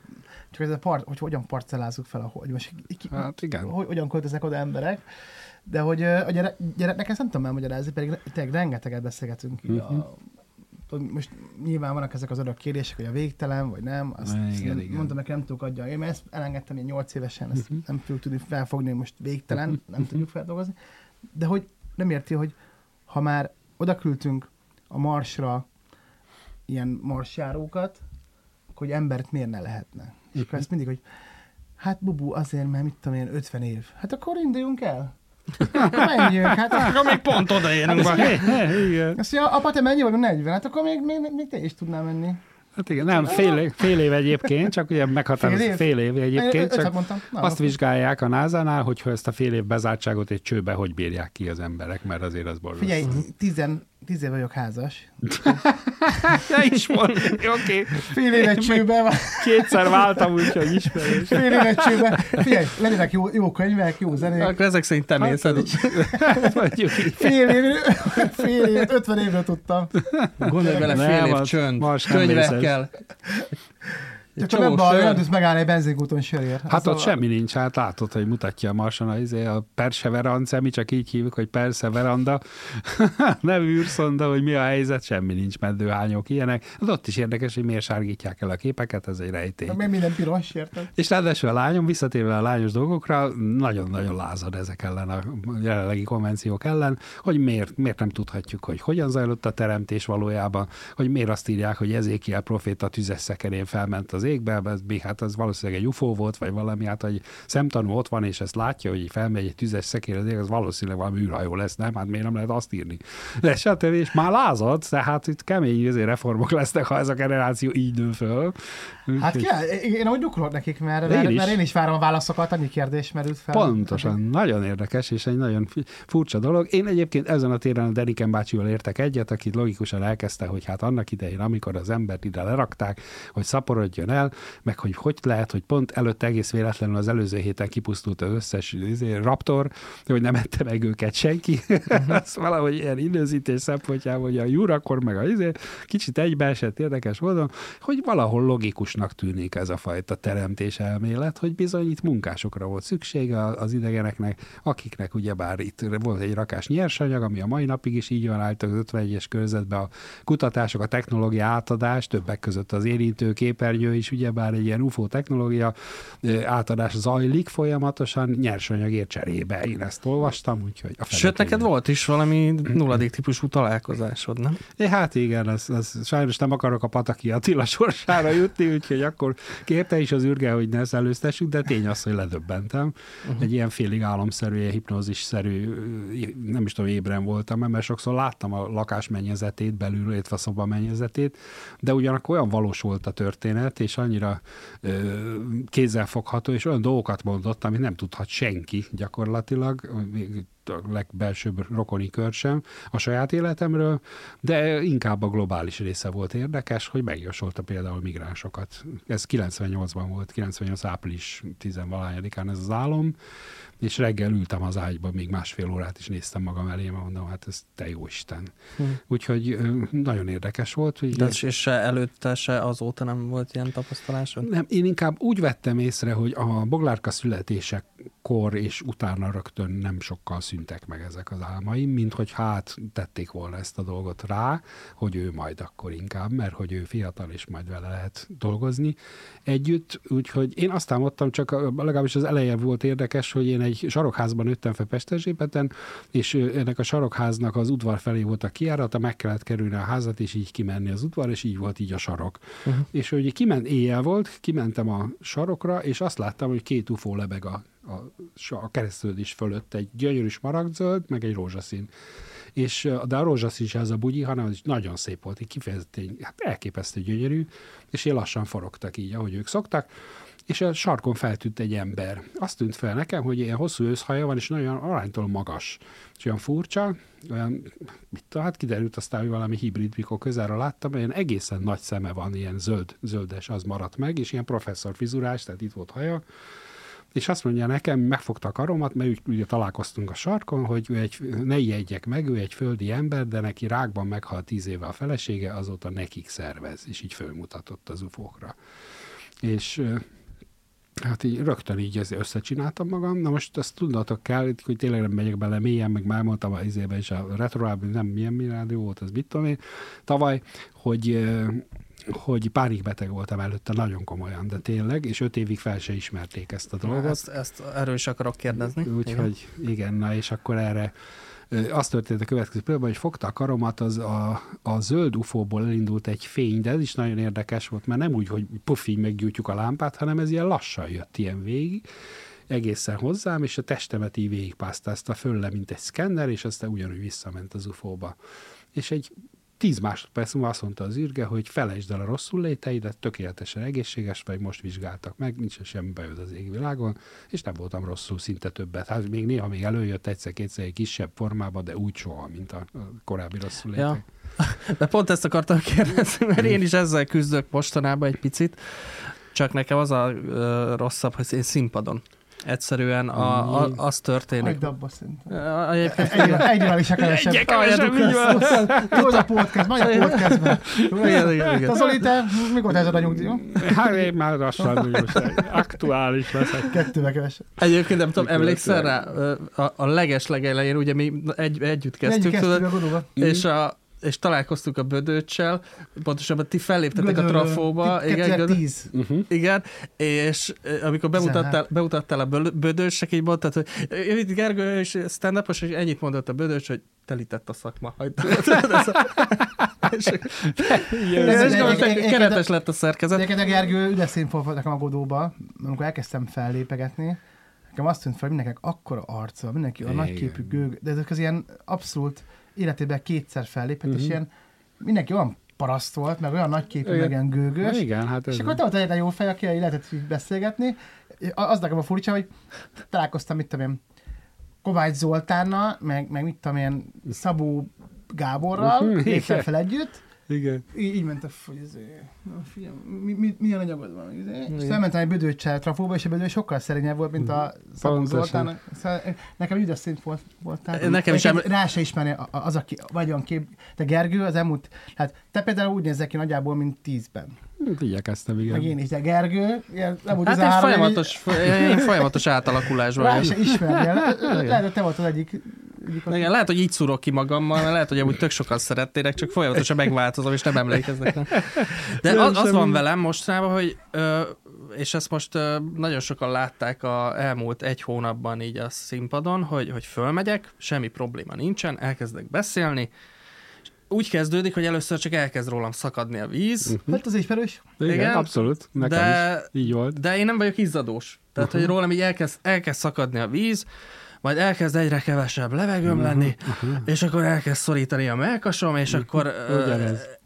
csak ez a part, hogy hogyan parcellázzuk fel, ahogy, most, ki, hát igen. Hogy, hogyan költöznek oda emberek. De hogy a gyere, gyereknek ezt nem tudom elmagyarázni, pedig tényleg rengeteget beszélgetünk. Uh-huh. A, most nyilván vannak ezek az örök kérdések, hogy a végtelen, vagy nem. Azt, igen, azt nem igen. Mondtam neki, nem tudok adja. Én ezt elengedtem ilyen nyolc évesen, ezt uh-huh. nem tudjuk tudni felfogni, hogy most végtelen, uh-huh. nem tudjuk feldolgozni. De hogy nem érti, hogy ha már oda küldtünk a Marsra ilyen marsjárókat, hogy embert miért ne lehetne. Uh-huh. És akkor ezt mindig, hogy hát bubu, azért, mert mit tudom én, ötven év. Hát akkor induljunk el. Akkor menjünk, hát akkor még pont odaérünk. Hát, igen. Azt mondja, apa, te mennyi vagy, negyven, hát akkor még, még, még te is tudnál menni. Hát igen, nem, fél év, fél év egyébként, csak ugye meghatározott fél, fél év egyébként, csak azt vizsgálják a názánál, hogyha ezt a fél év bezártságot egy csőbe, hogy bírják ki az emberek, mert azért az borzasztó. Figyelj, tizen, tíz év vagyok házas. Ne is volt, oké. Fél év egy csőbe van. Kétszer váltam, úgyhogy ismerős. Fél év egy csőbe. Figyelj, legyenek jó, jó könyvek, jó zenék. Akkor ezek szerint te mész. Fél év, fél év, ötven évre tudtam. Gondolj bele, fél év csönd, könyvek. Kell. Csak csak nem baj, nem tudsz megállni egy benzinkúton sörért. Hát ott a... semmi nincs, hát látod, hogy mutatja a Marson a, a perseverance, mi csak így hívjuk, hogy perseveranda, nem űrszonda, hogy mi a helyzet, semmi nincs, meddőhányok, ilyenek. Hát ott is érdekes, hogy miért sárgítják el a képeket, ez egy rejtély. Még minden piros, érted? És ráadásul a lányom, visszatérve a lányos dolgokra, nagyon-nagyon lázad ezek ellen, a jelenlegi konvenciók ellen, hogy miért, miért nem tudhatjuk, hogy hogyan zajlott a teremtés valójában, hogy miért azt írják, hogy Ezékiel proféta tüzes szekerén felment az égbe, hát az valószínűleg egy u f o volt, vagy valami, hát egy szemtanú ott van, és ezt látja, hogy felmegy egy tüzes szekér az ég, az valószínűleg valami űrhajó lesz, nem? Hát miért nem lehet azt írni? De stb. És már lázad, tehát itt kemény azért reformok lesznek, ha ez a generáció így nő föl. Hát és... kell, én úgy dukolok nekik, mert én, mert, is. mert én is várom a válaszokat, annyi kérdés merült fel. Pontosan, nekik. Nagyon érdekes, és egy nagyon furcsa dolog. Én egyébként ezen a téren a Däniken bácsival értek egyet, akit logikusan elkezdte, hogy hát annak idején, amikor az embert ide lerakták, hogy szaporodjon el, meg hogy hogy lehet, hogy pont előtt egész véletlenül az előző héten kipusztult az összes raptor, hogy nem ette meg őket senki. Azt valahogy ilyen időzítés szempontjából, hogy a júrakor meg a izé, kicsit egybeesett érdekes módon, hogy valahol logikusnak tűnik ez a fajta teremtés elmélet, hogy bizony itt munkásokra volt szüksége az idegeneknek, akiknek ugyebár itt volt egy rakás nyersanyag, ami a mai napig is így van, állt az ötvenegyes körzetben a kutatások, a technológia átadás, többek között az érintő képernyő is, ugyebár egy ilyen u f o technológia átadás zajlik folyamatosan nyersanyagért cserébe. Én ezt olvastam, úgyhogy... Sőt, neked volt is valami nulladik típusú találkozásod, nem? É, hát igen, az, az, sajnos nem akarok a Pataki Attila sorsára jutni, úgyhogy akkor kérte is az űrge, hogy ne ezt előztessük, de tény az, hogy ledöbbentem. Uh-huh. Egy ilyen félig álomszerű, ilyen hipnózisszerű, nem is tudom, ébren voltam, mert sokszor láttam a lakás mennyezetét, belül, illetve a szoba mennyezetét, de ugyanakkor olyan valós volt a történet, és annyira ö, kézzelfogható, és olyan dolgokat mondott, amit nem tudhat senki gyakorlatilag, még a legbelsőbb rokoni kör sem a saját életemről, de inkább a globális része volt érdekes, hogy megjósolta például migránsokat. Ez kilencvennyolcban volt, kilencvennyolc április tizenvalahányadikán ez az álom, és reggel ültem az ágyban, még másfél órát is néztem magam elé, mert mondom, hát ez te jó Isten. Hm. Úgyhogy nagyon érdekes volt. Hogy de és se előtte, se azóta nem volt ilyen tapasztalásod? Nem, én inkább úgy vettem észre, hogy a boglárka születésekor és utána rögtön nem sokkal szüntek meg ezek az álmaim, mint hogy hát tették volna ezt a dolgot rá, hogy ő majd akkor inkább, mert hogy ő fiatal, és majd vele lehet dolgozni együtt. Úgyhogy én azt álmodtam, csak legalábbis az elején volt érdekes, hogy én egy sarokházban nőttem fel Pesterzsébeten, és ennek a sarokháznak az udvar felé volt a kijárata, meg kellett kerülni a házat, és így kimenni az udvar, és így volt így a sarok. Uh-huh. És hogy kiment, éjjel volt, kimentem a sarokra, és azt láttam, hogy két u f o lebeg a A, a keresztődés fölött, egy gyönyörű smaragdzöld, meg egy rózsaszín. És, de a rózsaszín sem az a bugyi, hanem az nagyon szép volt, így kifejezetten, hát elképesztő gyönyörű, és én lassan forogtak így, ahogy ők szoktak, és a sarkon feltűnt egy ember. Azt tűnt fel nekem, hogy ilyen hosszú őszhaja van, és nagyon aránytalan magas. És olyan furcsa, olyan, mit tudom, hát kiderült aztán, hogy valami hibrid, mikor közelről láttam, olyan egészen nagy szeme van, ilyen zöld, zöldes, az maradt meg, és ilyen professzor fizurás, tehát itt volt haja. és azt mondja nekem, megfogta a karomat, mert ugye találkoztunk a sarkon, hogy ő egy, ne ijedjek meg, ő egy földi ember, de neki rákban meghalt tíz éve a felesége, azóta nekik szervez, és így fölmutatott az ufókra. És hát így rögtön így összecsináltam magam. Na most azt tudnatok kell, hogy tényleg nem megyek bele mélyen, meg már mondtam az izébe is a retroában, nem milyen mi rádió volt, az mit tudom én, tavaly, hogy... hogy pánikbeteg voltam előtte nagyon komolyan, de tényleg, és öt évig fel se ismerték ezt a dolgot. Ezt, ezt erről is akarok kérdezni. Úgyhogy igen. igen, na és akkor erre az történt a következő pillanatban, hogy fogta a karomat, az a, a zöld ufóból elindult egy fény, de ez is nagyon érdekes volt, mert nem úgy, hogy puff, így meggyújtjuk a lámpát, hanem ez ilyen lassan jött ilyen végig, egészen hozzám, és a testemet így végigpásztázta föl le, mint egy szkenner, és aztán ugyanúgy visszament az ufóba. És egy tíz másodperc múlva azt mondta az űrge, hogy felejtsd el a rosszul léteidet, tökéletesen egészséges vagy, most vizsgáltak meg, nincsen semmi bajod az égvilágon, és nem voltam rosszul szinte többet. Hát még néha még előjött egyszer-kétszer egy kisebb formában, de úgy soha, mint a korábbi rosszul létek. Ja. De pont ezt akartam kérdezni, mert én is ezzel küzdök mostanában egy picit, csak nekem az a rosszabb, hogy én színpadon. Egyszerűen a, a, az történik. Hagyd abba szerintem. Egyről is a kevesebb. Egyre kevesebb, így van. Jól a podcast, majd a podcastben. Tazoli, te mikor teheted a nyugdíj, jó? Hát én már lassan nyugdíj. Aktuális leszek. Kettővel kevesebb. Egyébként nem tudom, emlékszel rá? A, a leges-leg elején, ugye mi egy, együtt kezdtük. Együtt kezdtük a és találkoztuk a Bödöccsel, pontosabban ti felléptetek a trafóba. kétezer-tíz Igen, igen, és amikor bemutattál, bemutattál a Bödöcsnek, így mondtad, hogy itt Gergő is stand-upos, és ennyit mondott a Bödöcs, hogy telített a szakma. Keretes lett a szerkezet. Egyébként a Gergő üdeszén volt nekem a Godóba, amikor elkezdtem fellépegetni, nekem azt tűnt fel, hogy mindenkinek akkora arca, mindenki a nagyképű gőg, de ezek az ilyen abszolút életében kétszer fellépett, uh-huh. és ilyen mindenki olyan paraszt volt, meg olyan nagyképű, meg ilyen gőgös. Igen, hát és akkor te volt egyetlen jó fej, aki lehetett így beszélgetni. Az nekem a furcsa, hogy találkoztam, mit tudom én, Kovács Zoltánnal, meg, meg mit tudom én, Szabó Gáborral, uh-huh. léptem fel együtt. Igen. Így, így mentek, hogy ez, na, figyelj, mi, mi, milyen a nyagod van? És elmentem egy Bödőccsel trafóba, és a Bödőcs sokkal szerényebb volt, mint a Szabó Zoltán. Szóval nekem ügyes szint volt. voltál. Nekem sem... Rá se ismerné az, aki vagy olyan kép. De Gergő az elmúlt... Hát te például úgy nézzel ki nagyjából, mint tízben. Igyekeztem, igen. Meg én is, de Gergő... Ilyen, nem hát én folyamatos, én folyamatos átalakulásban. Rá se ismernél. Lehet, hogy te volt az egyik... Igen, lehet, hogy így szúrok ki magammal, mert lehet, hogy amúgy tök sokan szeretnének, csak folyamatosan megváltozom, és nem emlékeznek rá. De az, az van velem mostanában, hogy, és ezt most nagyon sokan látták a elmúlt egy hónapban így a színpadon, hogy, hogy fölmegyek, semmi probléma nincsen, elkezdek beszélni, úgy kezdődik, hogy először csak elkezd rólam szakadni a víz. Uh-huh. Hát az ismerős. Igen, igen, abszolút. Nekem de, is. Így volt. De én nem vagyok izzadós. Tehát, uh-huh. hogy rólam így elkezd, elkezd szakadni a víz, majd elkezd egyre kevesebb levegőm lenni, uh-huh. és akkor elkezd szorítani a melkasom, és uh-huh. akkor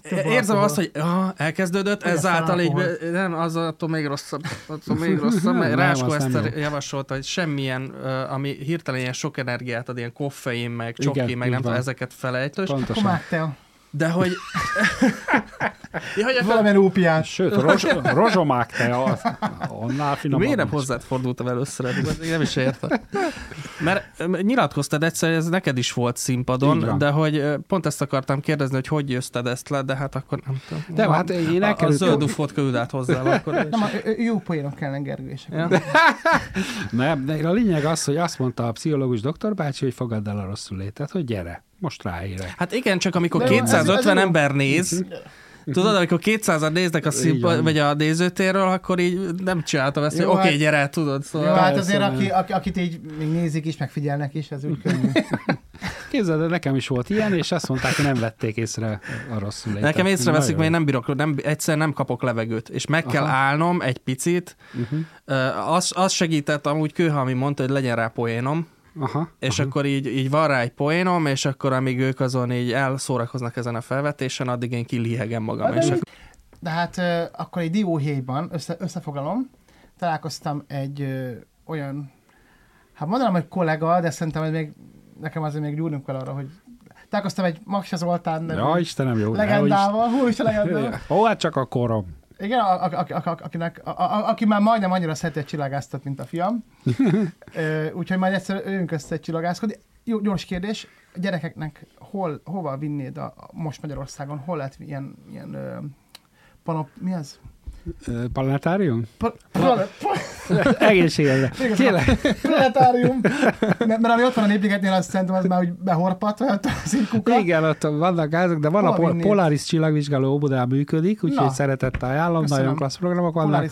uh, érzem azt, hogy ah, elkezdődött, ugyan ezáltal így, nem, az attól még rosszabb, attól még rosszabb, mert Ráskó ezt javasolta, hogy semmilyen, uh, ami hirtelen ilyen sok energiát ad, ilyen koffein, meg csoki, igen, meg nem tudom, ezeket felejtős. Pontosan. De hogy... ja, valamilyen ópiás. Sőt, roz, rozsomák te az, annál finomabb. Miért nem hozzád fordultam először? Nem is értem. Mert nyilatkoztad egyszer, ez neked is volt színpadon, de hogy pont ezt akartam kérdezni, hogy hogy jötted ezt le, de hát akkor nem tudom. De hát én a, a zöld ufót küld át hozzám akkor. Nem, jó poénok kellene, Gergő, és akkor. Nem, de a lényeg az, hogy azt mondta a pszichológus doktor bácsi, hogy fogadd el a rosszul létet, hogy gyere, most ráérek. Hát igen, csak amikor de kétszázötven ez, ez ember néz, tudod, amikor kétszázan néznek a színpad, vagy a nézőtérről, akkor így nem csináltam ezt, jó, hogy oké, okay, hát, gyere, tudod. Szóval jó, hát azért, aki, aki, akit így még nézik is, megfigyelnek is, ez úgy könnyű. Képzeld, nekem is volt ilyen, és azt mondták, hogy nem vették észre a rosszul létet. Nekem észreveszik, mert én nem bírok, nem, egyszer nem kapok levegőt, és meg kell aha. állnom egy picit. Uh-huh. Az, az segített, amúgy Kőhalmi mondta, hogy legyen rá poénom. Aha, és aha. akkor így, így van rá egy poénom, és akkor amíg ők azon így elszórakoznak ezen a felvetésen, addig én kilihegem magam. De, és ak- de hát uh, akkor egy dióhéjban, össze, összefoglalom, találkoztam egy uh, olyan, hát mondanám, hogy kollega, de szerintem ez még, nekem azért még gyúrnunk kell arra, hogy találkoztam egy Maksa Zoltán nevű ja, Istenem, jó, legendával. Hú, Isten legendával. Ó, hát csak a korom. Igen, a, a, a, a, akinek, a, a, aki már majdnem annyira szereti csillagáztat, mint a fiam. Ö, úgyhogy majd egyszer őnk össze csillagászkodni. Jó, gyors kérdés, a gyerekeknek hol, hova vinnéd a, a most Magyarországon? Hol lehet ilyen, ilyen ö, panop... Mi ez? Planetárium? Egészségedre. Planetárium. Mert ami ott van a Népligetnél, azt szerintem az már úgy behorpadt, vagy ott az így kuka. Igen, ott vannak házak, de van a Polaris csillagvizsgáló óvodán működik, úgyhogy szeretettel ajánlom, nagyon klassz programok vannak.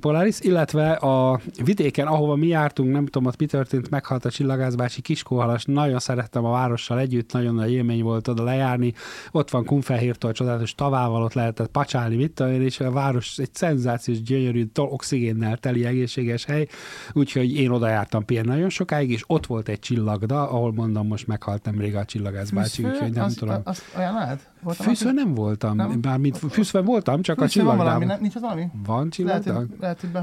Polaris, illetve a vidéken, ahova mi jártunk, nem tudom, ott mi történt, meghalt a csillagászbácsi Kiskóhalas, nagyon szerettem a várossal együtt, nagyon nagy élmény volt oda lejárni, ott van Kunfehértól csodálatos tavával, ott lehetett pacsálni, mit tudom én, és a város egy szenzációs, gyönyörű, oxigénnel teli egészséges hely, úgyhogy én oda jártam például nagyon sokáig, és ott volt egy csillagda, ahol mondom, most meghalt nemrég a csillagászbácsi, úgyhogy nem az, tudom. Azt olyan lehet? Fűszön nem voltam, nem? Bár mint fűszön voltam, csak fűszön a csillagdám. Valami, nincs az valami? Van csillagda?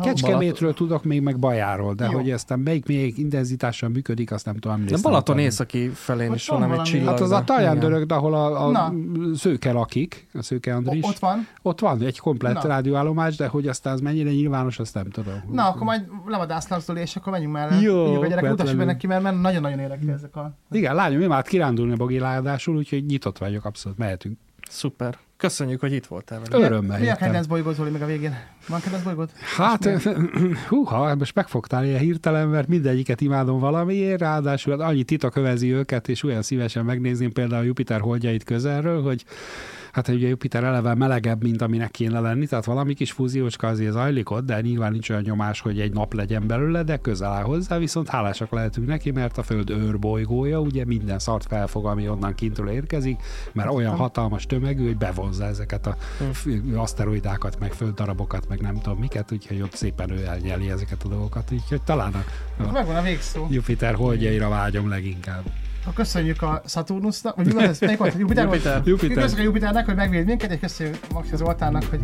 Kecskemétről tudok még, meg Bajáról, de jó, hogy aztán melyik még intenzitással működik, azt nem tudom. De Balaton északi felén is van egy csillagda. Hát az a Tajandörögd, ahol a, a Szőke lakik, a Szőke András. Ott van? Ott van, egy komplett rádióállomás, de hogy aztán az mennyire nyilvános, azt nem tudom. Na, akkor majd levadászlak, Zoli, és akkor menjünk mellett. Jó, neki, mert nagyon-nagyon érdekli ezek a... Igen, lányom, imád kirándulni Bogiládásul, úgyhogy nyitott vagyok, abszolút mehetünk. Szuper. Köszönjük, hogy itt voltál velünk. Örömmel jöttem. Mi a kedvenc bolygód, Zoli, meg a végén? Van kedvenc bolygód? Hát, húha, most megfogtál ilyen hirtelen, mert mindegyiket imádom valamiért, ráadásul annyi titok övezi őket, és olyan szívesen megnézném például Jupiter holdjait közelről, hogy hát ugye Jupiter eleve melegebb, mint aminek kéne lenni, tehát valami kis fúziócska azért zajlik ott, de nyilván nincs olyan nyomás, hogy egy nap legyen belőle, de közel áll hozzá, viszont hálásak lehetünk neki, mert a Föld őrbolygója, ugye minden szart felfog, ami onnan kintről érkezik, mert olyan hatalmas tömegű, hogy bevonza ezeket a aszteroidákat, meg földdarabokat, meg nem tudom miket, úgyhogy ott szépen ő elnyeli ezeket a dolgokat, úgyhogy talán a, a, megvan a végszó. Jupiter holdjaira vágyom leginkább. Ha köszönjük a Saturnusnak, vagy mi van ez? Melyik volt? Jupiter? Jupiter. Jupiter. Köszönjük a Jupiternek, hogy megvéd minket, és köszönjük Maksa Zoltánnak, hogy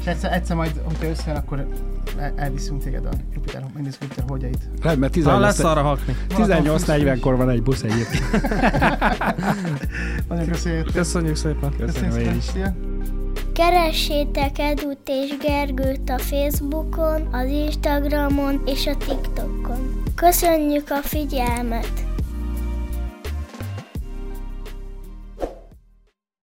és egyszer, egyszer majd, hogyha összejön, akkor elviszünk téged a Jupiter, megnézzük Jupiter holdjait. Hát, mert tizennyolc, ha lesz arra hakni. tizennyolc negyvenkor van egy busz egyébként. Nagyon köszönjük. Köszönjük szépen. Köszönjük szépen. szépen. Keressétek Edut és Gergőt a Facebookon, az Instagramon és a TikTokon. Köszönjük a figyelmet!